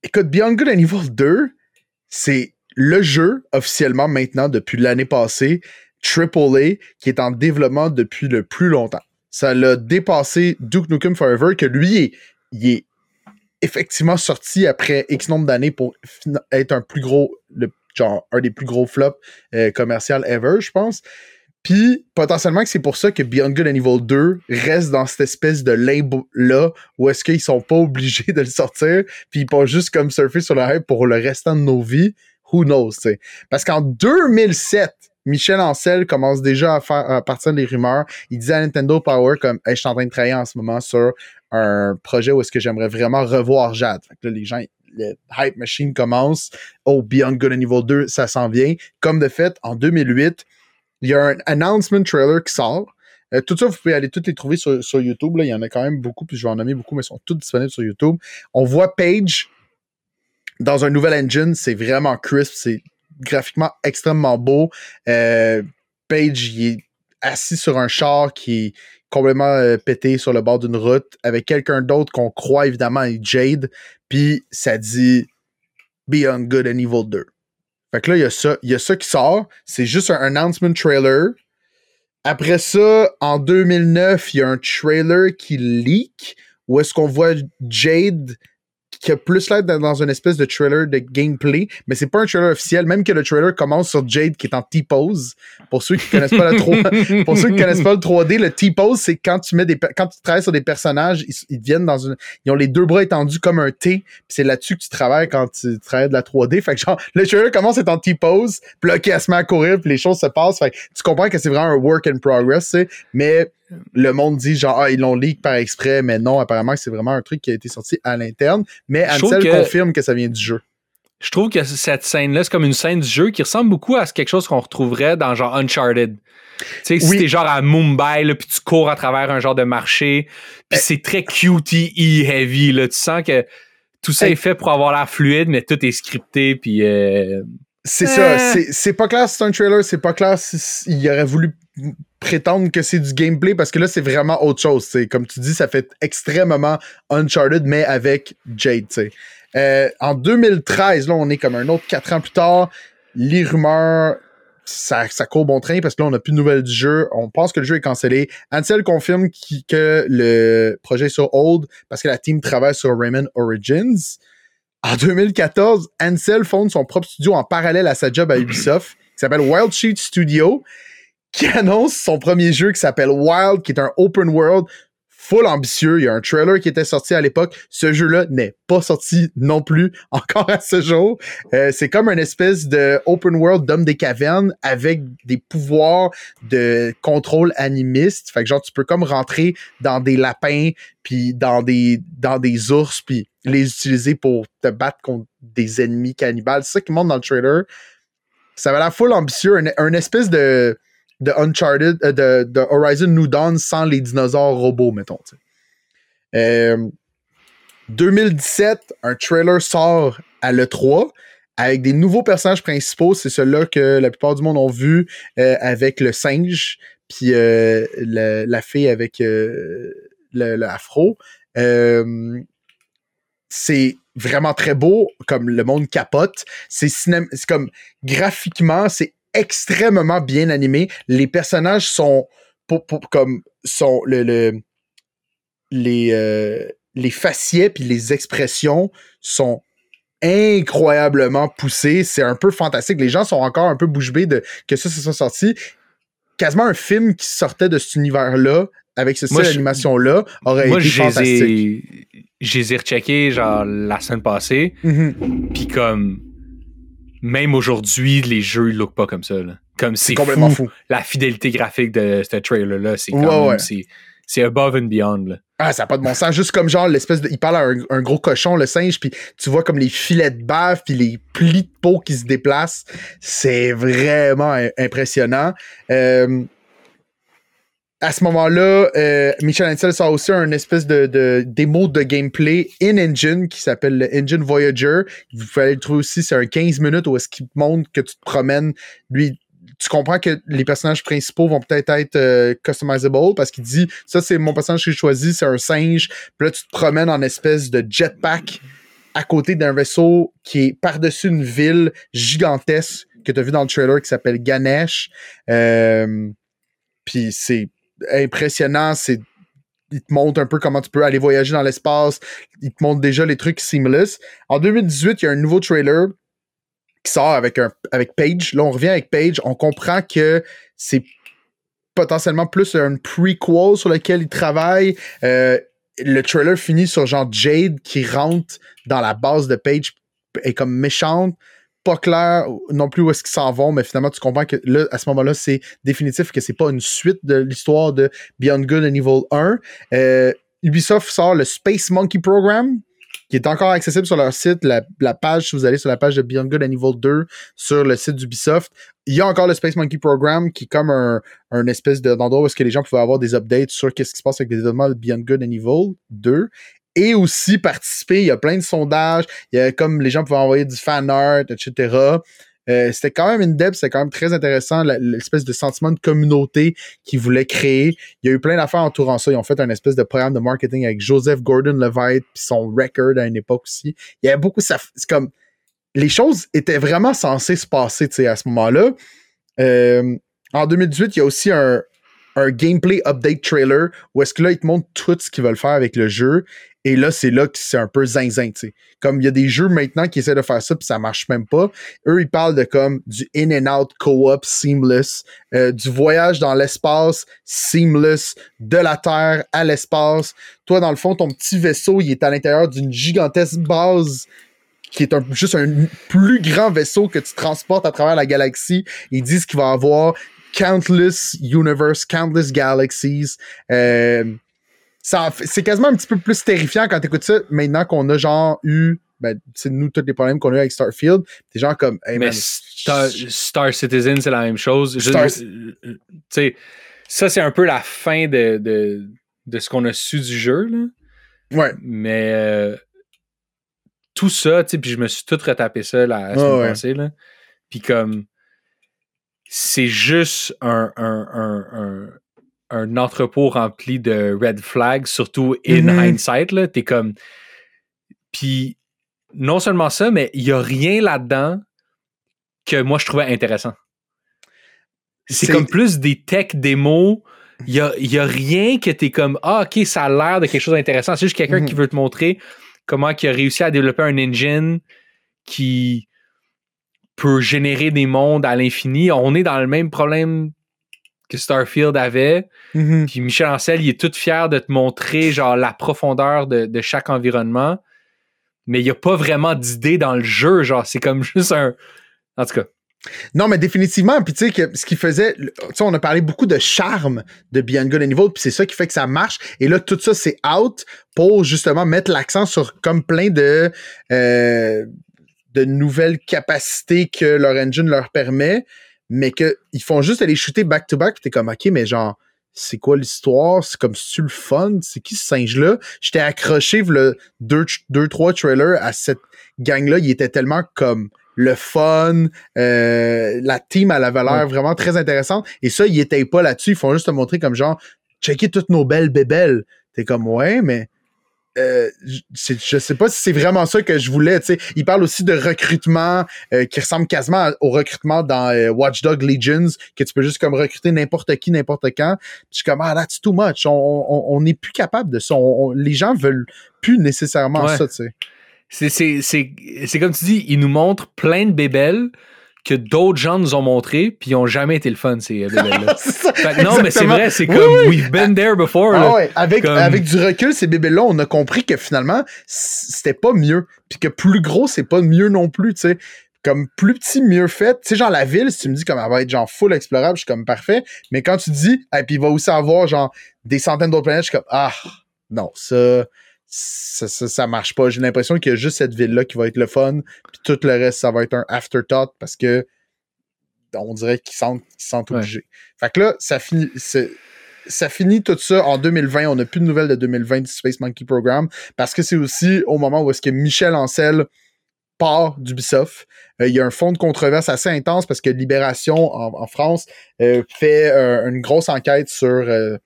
Écoute, Beyond Good and Evil deux, c'est... Le jeu, officiellement maintenant, depuis l'année passée, triple A, qui est en développement depuis le plus longtemps. Ça l'a dépassé Duke Nukem Forever, que lui, il est, il est effectivement sorti après X nombre d'années pour être un plus gros, le, genre un des plus gros flops euh, commercial ever, je pense. Puis, potentiellement, que c'est pour ça que Beyond Good and Evil deux reste dans cette espèce de limbo-là où est-ce qu'ils sont pas obligés de le sortir, puis ils peuvent juste comme surfer sur le hype pour le restant de nos vies. Who knows, tu sais. Parce qu'en deux mille sept, Michel Ancel commence déjà à, faire, à partir des rumeurs. Il disait à Nintendo Power comme hey, « Je suis en train de travailler en ce moment sur un projet où est-ce que j'aimerais vraiment revoir Jade. » Fait que là, les gens, le hype machine commence. Oh, Beyond Good and Evil deux, ça s'en vient. Comme de fait, en deux mille huit, il y a un announcement trailer qui sort. Euh, tout ça, vous pouvez aller toutes les trouver sur, sur YouTube. Là. Il y en a quand même beaucoup, puis je vais en nommer beaucoup, mais ils sont toutes disponibles sur YouTube. On voit Paige dans un nouvel engine, c'est vraiment crisp, c'est graphiquement extrêmement beau. Euh, Paige, il est assis sur un char qui est complètement euh, pété sur le bord d'une route avec quelqu'un d'autre qu'on croit évidemment est Jade, puis ça dit Beyond Good and Evil deux. Fait que là, il y a ça, il y a ça qui sort, c'est juste un announcement trailer. Après ça, en deux mille neuf, il y a un trailer qui leak, où est-ce qu'on voit Jade... qui a plus l'air dans une espèce de trailer de gameplay, mais c'est pas un trailer officiel, même que le trailer commence sur Jade qui est en T-pose. Pour ceux qui connaissent pas la trois D, pour ceux qui connaissent pas le trois D, le T-pose, c'est quand tu mets des, quand tu travailles sur des personnages, ils, ils viennent dans une, ils ont les deux bras étendus comme un T, pis c'est là-dessus que tu travailles quand tu travailles de la trois D. Fait que genre, le trailer commence à être en T-pose, pis là, elle se met à courir, pis les choses se passent. Fait que tu comprends que c'est vraiment un work in progress, tu sais, mais le monde dit genre ah, ils l'ont leak par exprès, mais non, apparemment c'est vraiment un truc qui a été sorti à l'interne, mais Ancel que... confirme que ça vient du jeu. Je trouve que cette scène-là, c'est comme une scène du jeu qui ressemble beaucoup à quelque chose qu'on retrouverait dans genre Uncharted. Tu sais, oui. Si t'es genre à Mumbai, là, puis tu cours à travers un genre de marché, puis eh. c'est très cutie heavy, là. Tu sens que tout ça eh. est fait pour avoir l'air fluide, mais tout est scripté, puis... Euh... C'est eh. ça. C'est, c'est pas clair si c'est un trailer, c'est pas clair s'il aurait voulu prétendre que c'est du gameplay, parce que là, c'est vraiment autre chose. T'sais. Comme tu dis, ça fait extrêmement Uncharted, mais avec Jade, tu sais. Euh, en deux mille treize, là, on est comme un autre quatre ans plus tard, les rumeurs, ça, ça court bon train parce que là, on n'a plus de nouvelles du jeu. On pense que le jeu est cancellé. Ancel confirme qui, que le projet est sur hold parce que la team travaille sur Rayman Origins. En deux mille quatorze, Ancel fonde son propre studio en parallèle à sa job à Ubisoft, qui s'appelle Wild Sheep Studio, qui annonce son premier jeu qui s'appelle Wild, qui est un open world full ambitieux. Il y a un trailer qui était sorti à l'époque. Ce jeu-là n'est pas sorti non plus encore à ce jour. Euh, c'est comme une espèce de open world d'homme des cavernes avec des pouvoirs de contrôle animiste. Fait que genre, tu peux comme rentrer dans des lapins puis dans des dans des ours puis les utiliser pour te battre contre des ennemis cannibales. C'est ça qui montre dans le trailer. Ça va l'air full ambitieux. Un, un espèce de... de Uncharted, euh, de, de Horizon New Dawn sans les dinosaures robots, mettons. Euh, deux mille dix-sept, un trailer sort à l'E trois avec des nouveaux personnages principaux. C'est celui-là que la plupart du monde ont vu euh, avec le singe, puis euh, la, la fille avec euh, le, le afro. Euh, c'est vraiment très beau, comme le monde capote. C'est, ciné- c'est comme graphiquement, c'est extrêmement bien animé. Les personnages sont pour, pour, comme sont le, le les euh, les faciès puis les expressions sont incroyablement poussés. C'est un peu fantastique. Les gens sont encore un peu bouche bée de que ça se soit sorti. Quasiment un film qui sortait de cet univers-là avec ce style d'animation-là aurait moi, été fantastique. Je les ai recheckés genre la semaine passée. Mm-hmm. Puis comme même aujourd'hui, les jeux ne lookent pas comme ça. Là. Comme c'est, c'est complètement fou. fou. La fidélité graphique de ce trailer-là, c'est quand ouais, même... Ouais. C'est, c'est above and beyond. Là. Ah, ça n'a pas de bon sens. Juste comme genre l'espèce de... Il parle à un, un gros cochon, le singe, puis tu vois comme les filets de bave puis les plis de peau qui se déplacent. C'est vraiment impressionnant. Euh... À ce moment-là, euh, Michel Ancel sort aussi un espèce de, de démo de gameplay in-engine qui s'appelle le Engine Voyager. Vous pouvez le trouver aussi, c'est un quinze minutes où est-ce qu'il montre que tu te promènes. Lui, tu comprends que les personnages principaux vont peut-être être euh, customizable parce qu'il dit « Ça, c'est mon personnage que j'ai choisi, c'est un singe. » Puis là, tu te promènes en espèce de jetpack à côté d'un vaisseau qui est par-dessus une ville gigantesque que tu as vu dans le trailer qui s'appelle Ganesh. Euh, puis c'est... impressionnant, c'est il te montre un peu comment tu peux aller voyager dans l'espace, il te montre déjà les trucs seamless. En deux mille dix-huit, il y a un nouveau trailer qui sort avec un avec Paige. Là, on revient avec Paige, on comprend que c'est potentiellement plus un prequel sur lequel il travaille. Euh, le trailer finit sur genre Jade qui rentre dans la base de Paige est comme méchante. Pas clair non plus où est-ce qu'ils s'en vont, mais finalement, tu comprends que là, à ce moment-là, c'est définitif que c'est pas une suite de l'histoire de Beyond Good and Evil un. Euh, Ubisoft sort le Space Monkey Programme, qui est encore accessible sur leur site, la, la page, si vous allez sur la page de Beyond Good and Evil deux, sur le site d'Ubisoft. Il y a encore le Space Monkey Programme, qui est comme un, un espèce de, d'endroit où est-ce que les gens pouvaient avoir des updates sur qu'est-ce qui se passe avec les événements de Beyond Good and Evil deux. Et aussi participer, il y a plein de sondages, il y a comme les gens pouvaient envoyer du fan art, et cetera. Euh, c'était quand même in-depth, c'était quand même très intéressant, la, l'espèce de sentiment de communauté qu'ils voulaient créer. Il y a eu plein d'affaires entourant ça. Ils ont fait un espèce de programme de marketing avec Joseph Gordon-Levitt puis son record à une époque aussi. Il y avait beaucoup, ça, c'est comme les choses étaient vraiment censées se passer, tu sais, à ce moment-là. Euh, en deux mille dix-huit, il y a aussi un, un gameplay update trailer où est-ce que là, ils te montrent tout ce qu'ils veulent faire avec le jeu. Et là, c'est là que c'est un peu zinzin, tu sais. Comme il y a des jeux maintenant qui essaient de faire ça, puis ça marche même pas. Eux, ils parlent de comme du in and out co-op seamless, euh, du voyage dans l'espace seamless, de la Terre à l'espace. Toi, dans le fond, ton petit vaisseau, il est à l'intérieur d'une gigantesque base qui est un, juste un plus grand vaisseau que tu transportes à travers la galaxie. Ils disent qu'il va avoir countless universe, countless galaxies. Euh, ça, c'est quasiment un petit peu plus terrifiant quand t'écoutes ça, maintenant qu'on a genre eu, ben, c'est nous tous les problèmes qu'on a eu avec Starfield, t'es genre comme, hey, man, mais Star, Star Citizen, c'est la même chose. Star... Tu sais, ça, c'est un peu la fin de, de, de ce qu'on a su du jeu, là. Ouais. Mais euh, tout ça, tu sais, puis je me suis tout retapé ça la semaine oh, passée, ouais. là. Puis comme, c'est juste un, un, un, un, un entrepôt rempli de red flags, surtout in mm-hmm. hindsight, là. T'es comme... Puis non seulement ça, mais il n'y a rien là-dedans que moi, je trouvais intéressant. C'est, c'est... comme plus des tech démos. Il n'y a, y a rien que t'es comme « Ah, OK, ça a l'air de quelque chose d'intéressant. » C'est juste quelqu'un mm-hmm. qui veut te montrer comment il a réussi à développer un engine qui... peut générer des mondes à l'infini. On est dans le même problème que Starfield avait. Mm-hmm. Puis Michel Ancel, il est tout fier de te montrer genre la profondeur de, de chaque environnement. Mais il n'y a pas vraiment d'idée dans le jeu. Genre, c'est comme juste un... En tout cas... Non, mais définitivement. Puis tu sais, que ce qui faisait... Tu sais, on a parlé beaucoup de charme de Beyond Good and Evil, puis c'est ça qui fait que ça marche. Et là, tout ça, c'est out pour justement mettre l'accent sur comme plein de... Euh, de nouvelles capacités que leur engine leur permet, mais que ils font juste aller shooter back-to-back, pis t'es comme, OK, mais genre, c'est quoi l'histoire? C'est comme, c'est-tu le fun? C'est qui ce singe-là? J'étais accroché, le deux, deux, trois trailers à cette gang-là, il était tellement comme le fun, euh, la team, elle avait l'air ouais. vraiment très intéressante, et ça, ils étaient pas là-dessus, ils font juste te montrer comme genre, checker toutes nos belles bébelles. T'es comme, ouais, mais... Euh, je, je sais pas si c'est vraiment ça que je voulais, tu sais. Il parle aussi de recrutement euh, qui ressemble quasiment au recrutement dans euh, Watch Dogs Legions, que tu peux juste comme recruter n'importe qui, n'importe quand. Je suis comme, ah, that's too much. On, on, on est plus capable de ça. On, on, les gens veulent plus nécessairement ouais. ça, tu sais. C'est, c'est, c'est, c'est comme tu dis, ils nous montrent plein de bébelles que d'autres gens nous ont montré, puis ils n'ont jamais été le fun, ces bébés-là. Non, mais c'est vrai, c'est comme oui, oui. we've been there before. Ah, ouais. avec, comme... avec du recul, ces bébés-là, on a compris que finalement, c'était pas mieux. Puis que plus gros, c'est pas mieux non plus, tu sais. Comme plus petit, mieux fait. Tu sais, genre la ville, si tu me dis comme elle va être genre full explorable, je suis comme parfait. Mais quand tu dis, et hey, puis il va aussi avoir genre des centaines d'autres planètes, je suis comme ah, non, ça. Ça, ça, ça marche pas. J'ai l'impression qu'il y a juste cette ville-là qui va être le fun, puis tout le reste, ça va être un afterthought parce que on dirait qu'ils sentent, qu'ils sentent obligés. Ouais. Fait que là, ça finit, ça finit tout ça en deux mille vingt. On n'a plus de nouvelles de deux mille vingt du Space Monkey Programme parce que c'est aussi au moment où est-ce que Michel Ancel part d'Ubisoft. Euh, il y a un fond de controverse assez intense parce que Libération en, en France euh, fait euh, une grosse enquête sur... Euh,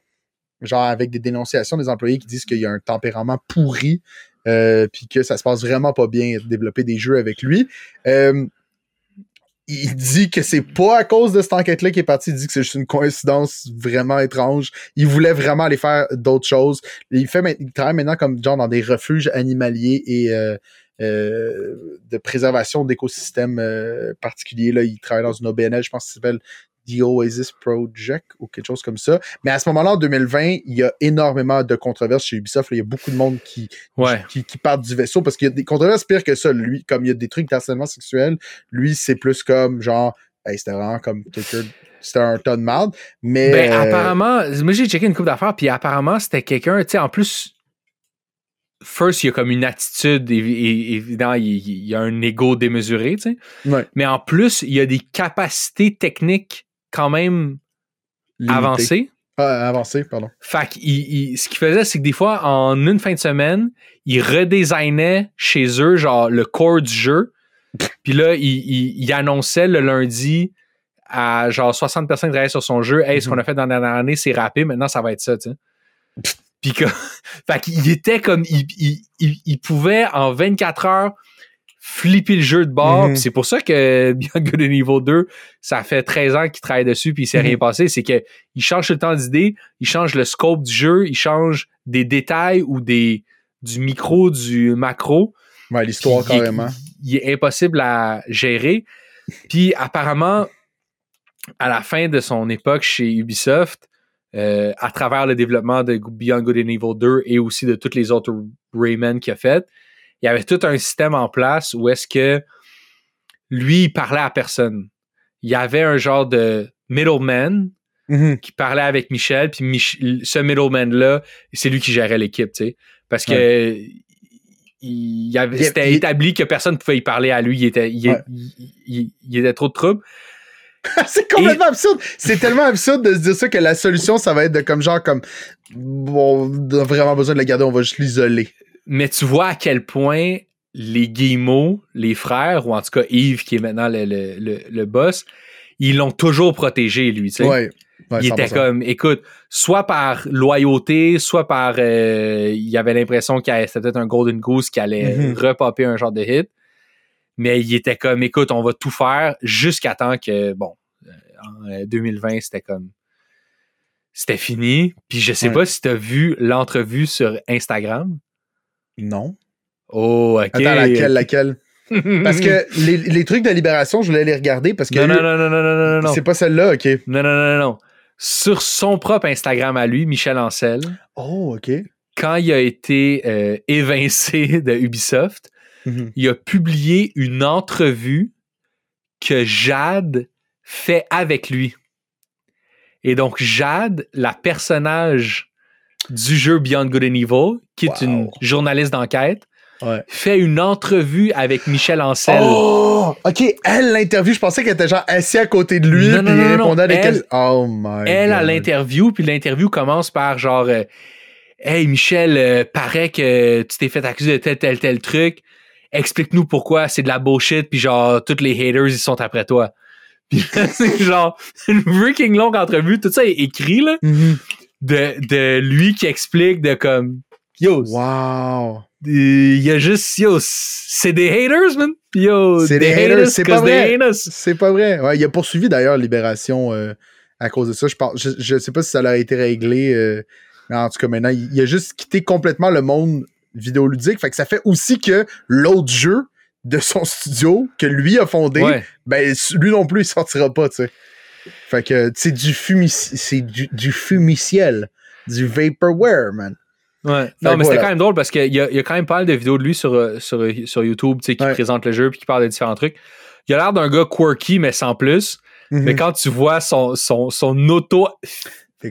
genre avec des dénonciations des employés qui disent qu'il y a un tempérament pourri euh, puis que ça se passe vraiment pas bien de développer des jeux avec lui. Euh, il dit que c'est pas à cause de cette enquête-là qu'il est parti. Il dit que c'est juste une coïncidence vraiment étrange. Il voulait vraiment aller faire d'autres choses. Il fait, il travaille maintenant comme genre dans des refuges animaliers et euh, euh, de préservation d'écosystèmes euh, particuliers. Là, il travaille dans une O B N L, je pense que ça s'appelle The Oasis Project ou quelque chose comme ça. Mais à ce moment-là, en deux mille vingt, il y a énormément de controverses chez Ubisoft. Là, il y a beaucoup de monde qui, ouais. qui, qui partent du vaisseau parce qu'il y a des controverses pires que ça. Lui, comme il y a des trucs d'harcèlement sexuel, lui, c'est plus comme genre, hey, c'était vraiment comme quelqu'un, c'était un ton de marde. Mais. Ben, apparemment, moi, j'ai checké une couple d'affaires, puis apparemment, c'était quelqu'un, tu sais, en plus, first, il y a comme une attitude, évidemment, il y a un ego démesuré, tu sais. Ouais. Mais en plus, il y a des capacités techniques quand même limité. avancé. Ah, avancé, pardon. Fait qu'il, il, ce qu'il faisait, c'est que des fois, en une fin de semaine, il redesignait chez eux, genre, le corps du jeu. Puis là, il, il, il annonçait le lundi à, genre, soixante personnes qui travaillaient sur son jeu. « Hey, mm-hmm. ce qu'on a fait dans la dernière année, c'est rappé. Maintenant, ça va être ça, tu sais. » Puis que... Fait qu'il était comme... Il, il, il, il pouvait, en vingt-quatre heures... flipper le jeu de bord. Mm-hmm. C'est pour ça que Beyond Good and Evil deux, ça fait treize ans qu'il travaille dessus puis il s'est mm-hmm. rien passé. C'est que il change tout le temps d'idées, il change le scope du jeu, il change des détails ou des du micro, du macro. Ouais, l'histoire puis, carrément. Il est, il est impossible à gérer. Puis apparemment, à la fin de son époque chez Ubisoft, euh, à travers le développement de Beyond Good and Evil deux et aussi de toutes les autres Rayman qu'il a fait, il y avait tout un système en place où est-ce que lui, il parlait à personne. Il y avait un genre de middleman mm-hmm. qui parlait avec Michel, puis Mich- ce middleman-là, c'est lui qui gérait l'équipe, tu sais. Parce que ouais. il, il avait, c'était il... établi que personne ne pouvait y parler à lui. Il était, il, ouais. il, il, il était trop de trouble. C'est complètement Et... absurde. C'est tellement absurde de se dire ça que la solution, ça va être de comme genre comme bon, on a vraiment besoin de le garder, on va juste l'isoler. Mais tu vois à quel point les Guimaud, les frères, ou en tout cas Yves qui est maintenant le, le, le, le boss, ils l'ont toujours protégé, lui. Tu sais. Ouais, ouais, il était comme, écoute, soit par loyauté, soit par euh, il avait l'impression qu'il c'était peut-être un Golden Goose qui allait mm-hmm. repopper un genre de hit. Mais il était comme, écoute, on va tout faire jusqu'à temps que, bon, en deux mille vingt, c'était comme, c'était fini. Puis je sais ouais. pas si t'as vu l'entrevue sur Instagram. Non. Oh, OK. Attends, laquelle, laquelle? Parce que les, les trucs de Libération, je voulais les regarder parce que... Non, non, non, non, non, non, non, non. C'est pas celle-là, OK. Non, non, non, non, non. Sur son propre Instagram à lui, Michel Ancel. Oh, OK. Quand il a été euh, évincé de Ubisoft... Mm-hmm. Il a publié une entrevue que Jade fait avec lui. Et donc, Jade, la personnage du jeu Beyond Good and Evil, qui wow. est une journaliste d'enquête, ouais. fait une entrevue avec Michel Ancel. Oh! OK, elle l'interview, je pensais qu'elle était genre assise à côté de lui, non, puis non, non, il répondait à des questions. Oh my Elle God. À l'interview, puis l'interview commence par genre... Euh, Hey Michel, euh, paraît que tu t'es fait accuser de tel, tel, tel truc. Explique-nous pourquoi c'est de la bullshit, puis genre, tous les haters, ils sont après toi. Puis là, c'est genre, une freaking longue entrevue, tout ça est écrit, là, mm-hmm. de, de lui qui explique de comme, yo, wow. Il y a juste, yo, c'est des haters, man. Yo, c'est des haters, c'est pas vrai. C'est pas vrai. Ouais, il a poursuivi d'ailleurs Libération euh, à cause de ça. Je, pense, je, je sais pas si ça leur a été réglé. Euh, En tout cas, maintenant, il a juste quitté complètement le monde vidéoludique. Fait que ça fait aussi que l'autre jeu de son studio que lui a fondé, ouais. ben lui non plus, il sortira pas, tu sais. Fait que c'est du fumi- c'est du, du fumiciel, du vaporware, man. Ouais. Fait non, mais voilà. C'était quand même drôle parce qu'il y, y a quand même pas mal de vidéos de lui sur, sur, sur YouTube, tu sais, qui ouais. présente le jeu puis qui parle de différents trucs. Il a l'air d'un gars quirky, mais sans plus. Mm-hmm. Mais quand tu vois son, son, son auto...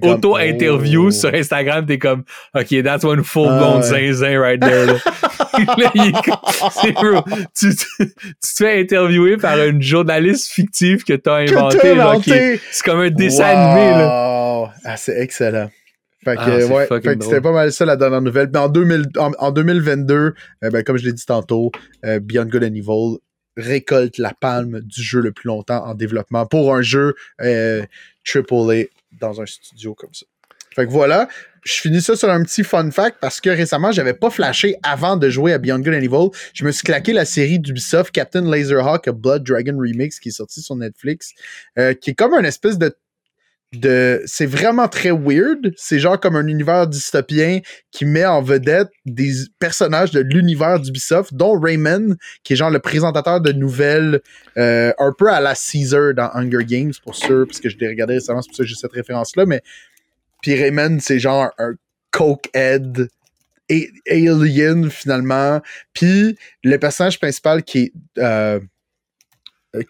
Comme, auto-interview oh. sur Instagram, t'es comme OK, that's one full blown ah, ouais. zinzin right there. Là. Là, il est, c'est bro, tu, tu, tu te fais interviewer par une journaliste fictive que t'as inventée. Que t'as inventé. Genre, est, c'est comme un dessin wow. animé. Là. Ah, c'est excellent. Fait que, ah, ouais, fait que c'était pas mal ça la dernière nouvelle. Mais en, deux mille, en, en deux mille vingt-deux, eh ben, comme je l'ai dit tantôt, euh, Beyond Good and Evil récolte la palme du jeu le plus longtemps en développement pour un jeu euh, triple A. Dans un studio comme ça. Fait que voilà, je finis ça sur un petit fun fact parce que récemment, j'avais pas flashé avant de jouer à Beyond Good and Evil. Je me suis claqué la série d'Ubisoft Captain Laserhawk Blood Dragon Remix qui est sortie sur Netflix, euh, qui est comme une espèce de de c'est vraiment très weird. C'est genre comme un univers dystopien qui met en vedette des personnages de l'univers d'Ubisoft, dont Rayman, qui est genre le présentateur de nouvelles euh, un peu à la Caesar dans Hunger Games, pour sûr, parce que je l'ai regardé récemment, c'est pour ça que j'ai cette référence-là, mais puis Rayman, c'est genre un cokehead a- alien, finalement. Puis le personnage principal qui est... Euh,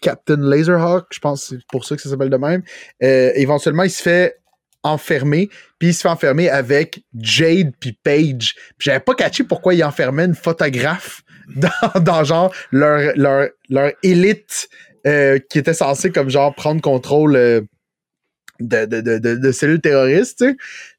Captain Laserhawk, je pense que c'est pour ça que ça s'appelle de même. Euh, éventuellement, il se fait enfermer, puis il se fait enfermer avec Jade puis Paige. Puis j'avais pas catché pourquoi il enfermait une photographe dans, dans genre leur, leur, leur élite euh, qui était censée comme genre prendre contrôle euh, de, de, de, de, de cellules terroristes, tu sais.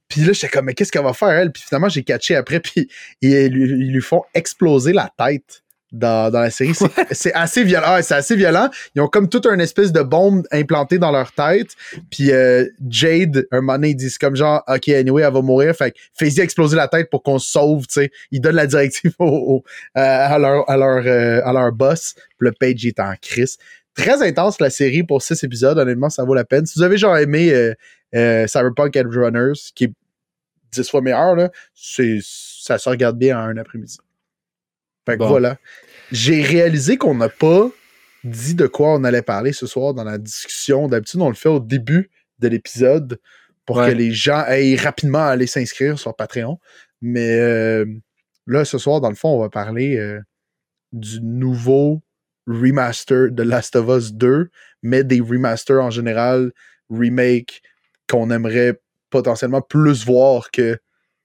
Puis là, j'étais comme, mais qu'est-ce qu'elle va faire, elle? Puis finalement, j'ai catché après, puis ils lui, ils lui font exploser la tête. Dans, dans la série, c'est, c'est assez violent. Ah, c'est assez violent. Ils ont comme toute une espèce de bombe implantée dans leur tête. Puis euh, Jade, un moment donné, ils disent comme genre, OK, anyway, elle va mourir. Fait que fais-y exploser la tête pour qu'on se sauve, tu sais. Ils donnent la directive au, au, euh, à, leur, à, leur, euh, à leur boss. Puis le Page est en crise. Très intense, la série, pour six épisodes. Honnêtement, ça vaut la peine. Si vous avez genre aimé euh, euh, Cyberpunk Edge Runners, qui est dix fois meilleur, là, c'est, ça se regarde bien en un après-midi. Fait que bon. Voilà. J'ai réalisé qu'on n'a pas dit de quoi on allait parler ce soir dans la discussion. D'habitude, on le fait au début de l'épisode pour ouais. que les gens aillent rapidement aller s'inscrire sur Patreon. Mais euh, là, ce soir, dans le fond, on va parler euh, du nouveau remaster de Last of Us deux, mais des remasters en général remake qu'on aimerait potentiellement plus voir que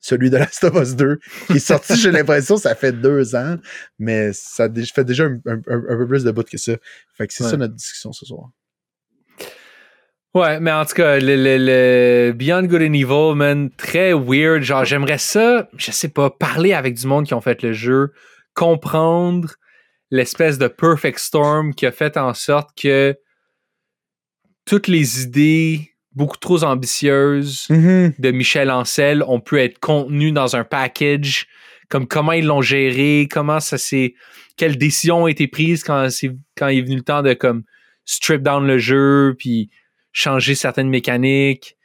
celui de Last of Us deux, qui est sorti, j'ai l'impression, ça fait deux ans, mais ça fait déjà un, un, un peu plus de bout que ça. Fait que c'est ouais. ça notre discussion ce soir. Ouais, mais en tout cas, le, le, le Beyond Good and Evil, man, très weird. Genre, j'aimerais ça, je sais pas, parler avec du monde qui ont fait le jeu, comprendre l'espèce de perfect storm qui a fait en sorte que toutes les idées beaucoup trop ambitieuses mm-hmm. de Michel Ancel ont pu être contenues dans un package, comme comment ils l'ont géré, comment ça s'est, quelles décisions ont été prises quand c'est, quand il est venu le temps de comme strip down le jeu, puis changer certaines mécaniques.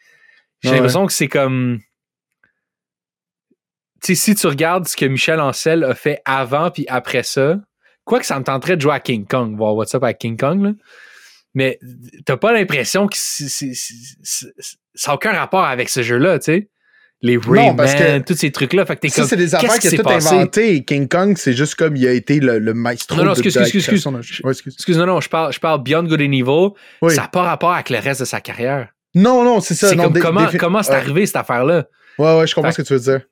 J'ai ouais. l'impression que c'est comme... Tu sais, si tu regardes ce que Michel Ancel a fait avant puis après ça, quoi que ça me tenterait de jouer à King Kong, voir What's Up à King Kong, là, mais t'as pas l'impression que c'est, c'est, c'est, c'est, ça n'a aucun rapport avec ce jeu-là, tu sais. Les Rayman, tous ces trucs-là. Fait que t'es ça, comme, c'est des affaires qui s'est tout passé? Inventé. King Kong, c'est juste comme il a été le, le maestro. Non, non, excuse, de, de excuse, excuse, excuse. Ouais, excuse. Excuse, non, non, je parle, je parle Beyond Good and Evil. Oui. Ça n'a pas rapport avec le reste de sa carrière. Non, non, c'est ça. C'est non, comme des, comment, des... comment c'est ouais. arrivé, cette affaire-là. Ouais, ouais, je comprends fait, ce que tu veux dire.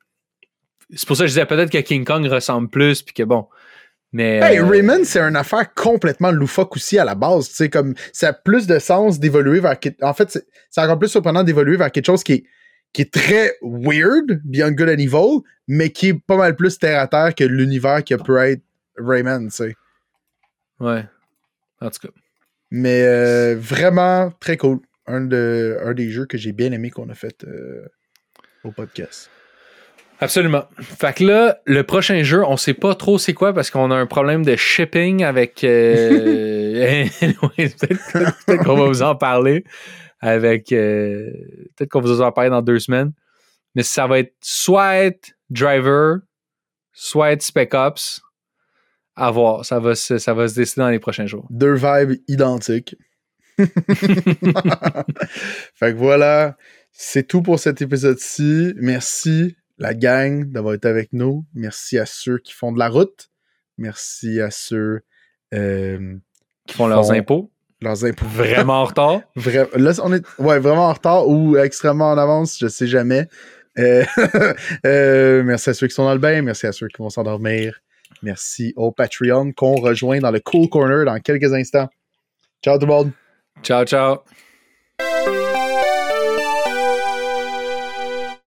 C'est pour ça que je disais peut-être que King Kong ressemble plus, puis que bon... Mais hey, euh... Rayman, c'est une affaire complètement loufoque aussi à la base. Tu sais, comme ça a plus de sens d'évoluer vers... En fait, c'est, c'est encore plus surprenant d'évoluer vers quelque chose qui est, qui est très weird, Beyond Good and Evil, mais qui est pas mal plus terre-à-terre que l'univers qui peut être Rayman, tu sais. Ouais, en tout cas. Mais euh, vraiment très cool. Un, de, un des jeux que j'ai bien aimé qu'on a fait euh, au podcast. Absolument. Fait que là, le prochain jeu, on sait pas trop c'est quoi parce qu'on a un problème de shipping avec... Euh... peut-être, peut-être qu'on va vous en parler avec... Euh... Peut-être qu'on va vous en parler dans deux semaines. Mais ça va être soit Driver, soit Spec Ops. À voir. Ça va, se, ça va se décider dans les prochains jours. Deux vibes identiques. Fait que voilà. C'est tout pour cet épisode-ci. Merci. La gang d'avoir été avec nous. Merci à ceux qui font de la route. Merci à ceux euh, qui font leurs font impôts. Leurs impôts. Vraiment en retard. Vra- Là, on est ouais, vraiment en retard ou extrêmement en avance, je sais jamais. Euh, euh, merci à ceux qui sont dans le bain. Merci à ceux qui vont s'endormir. Merci au Patreon qu'on rejoint dans le Cool Corner dans quelques instants. Ciao tout le monde. Ciao, ciao.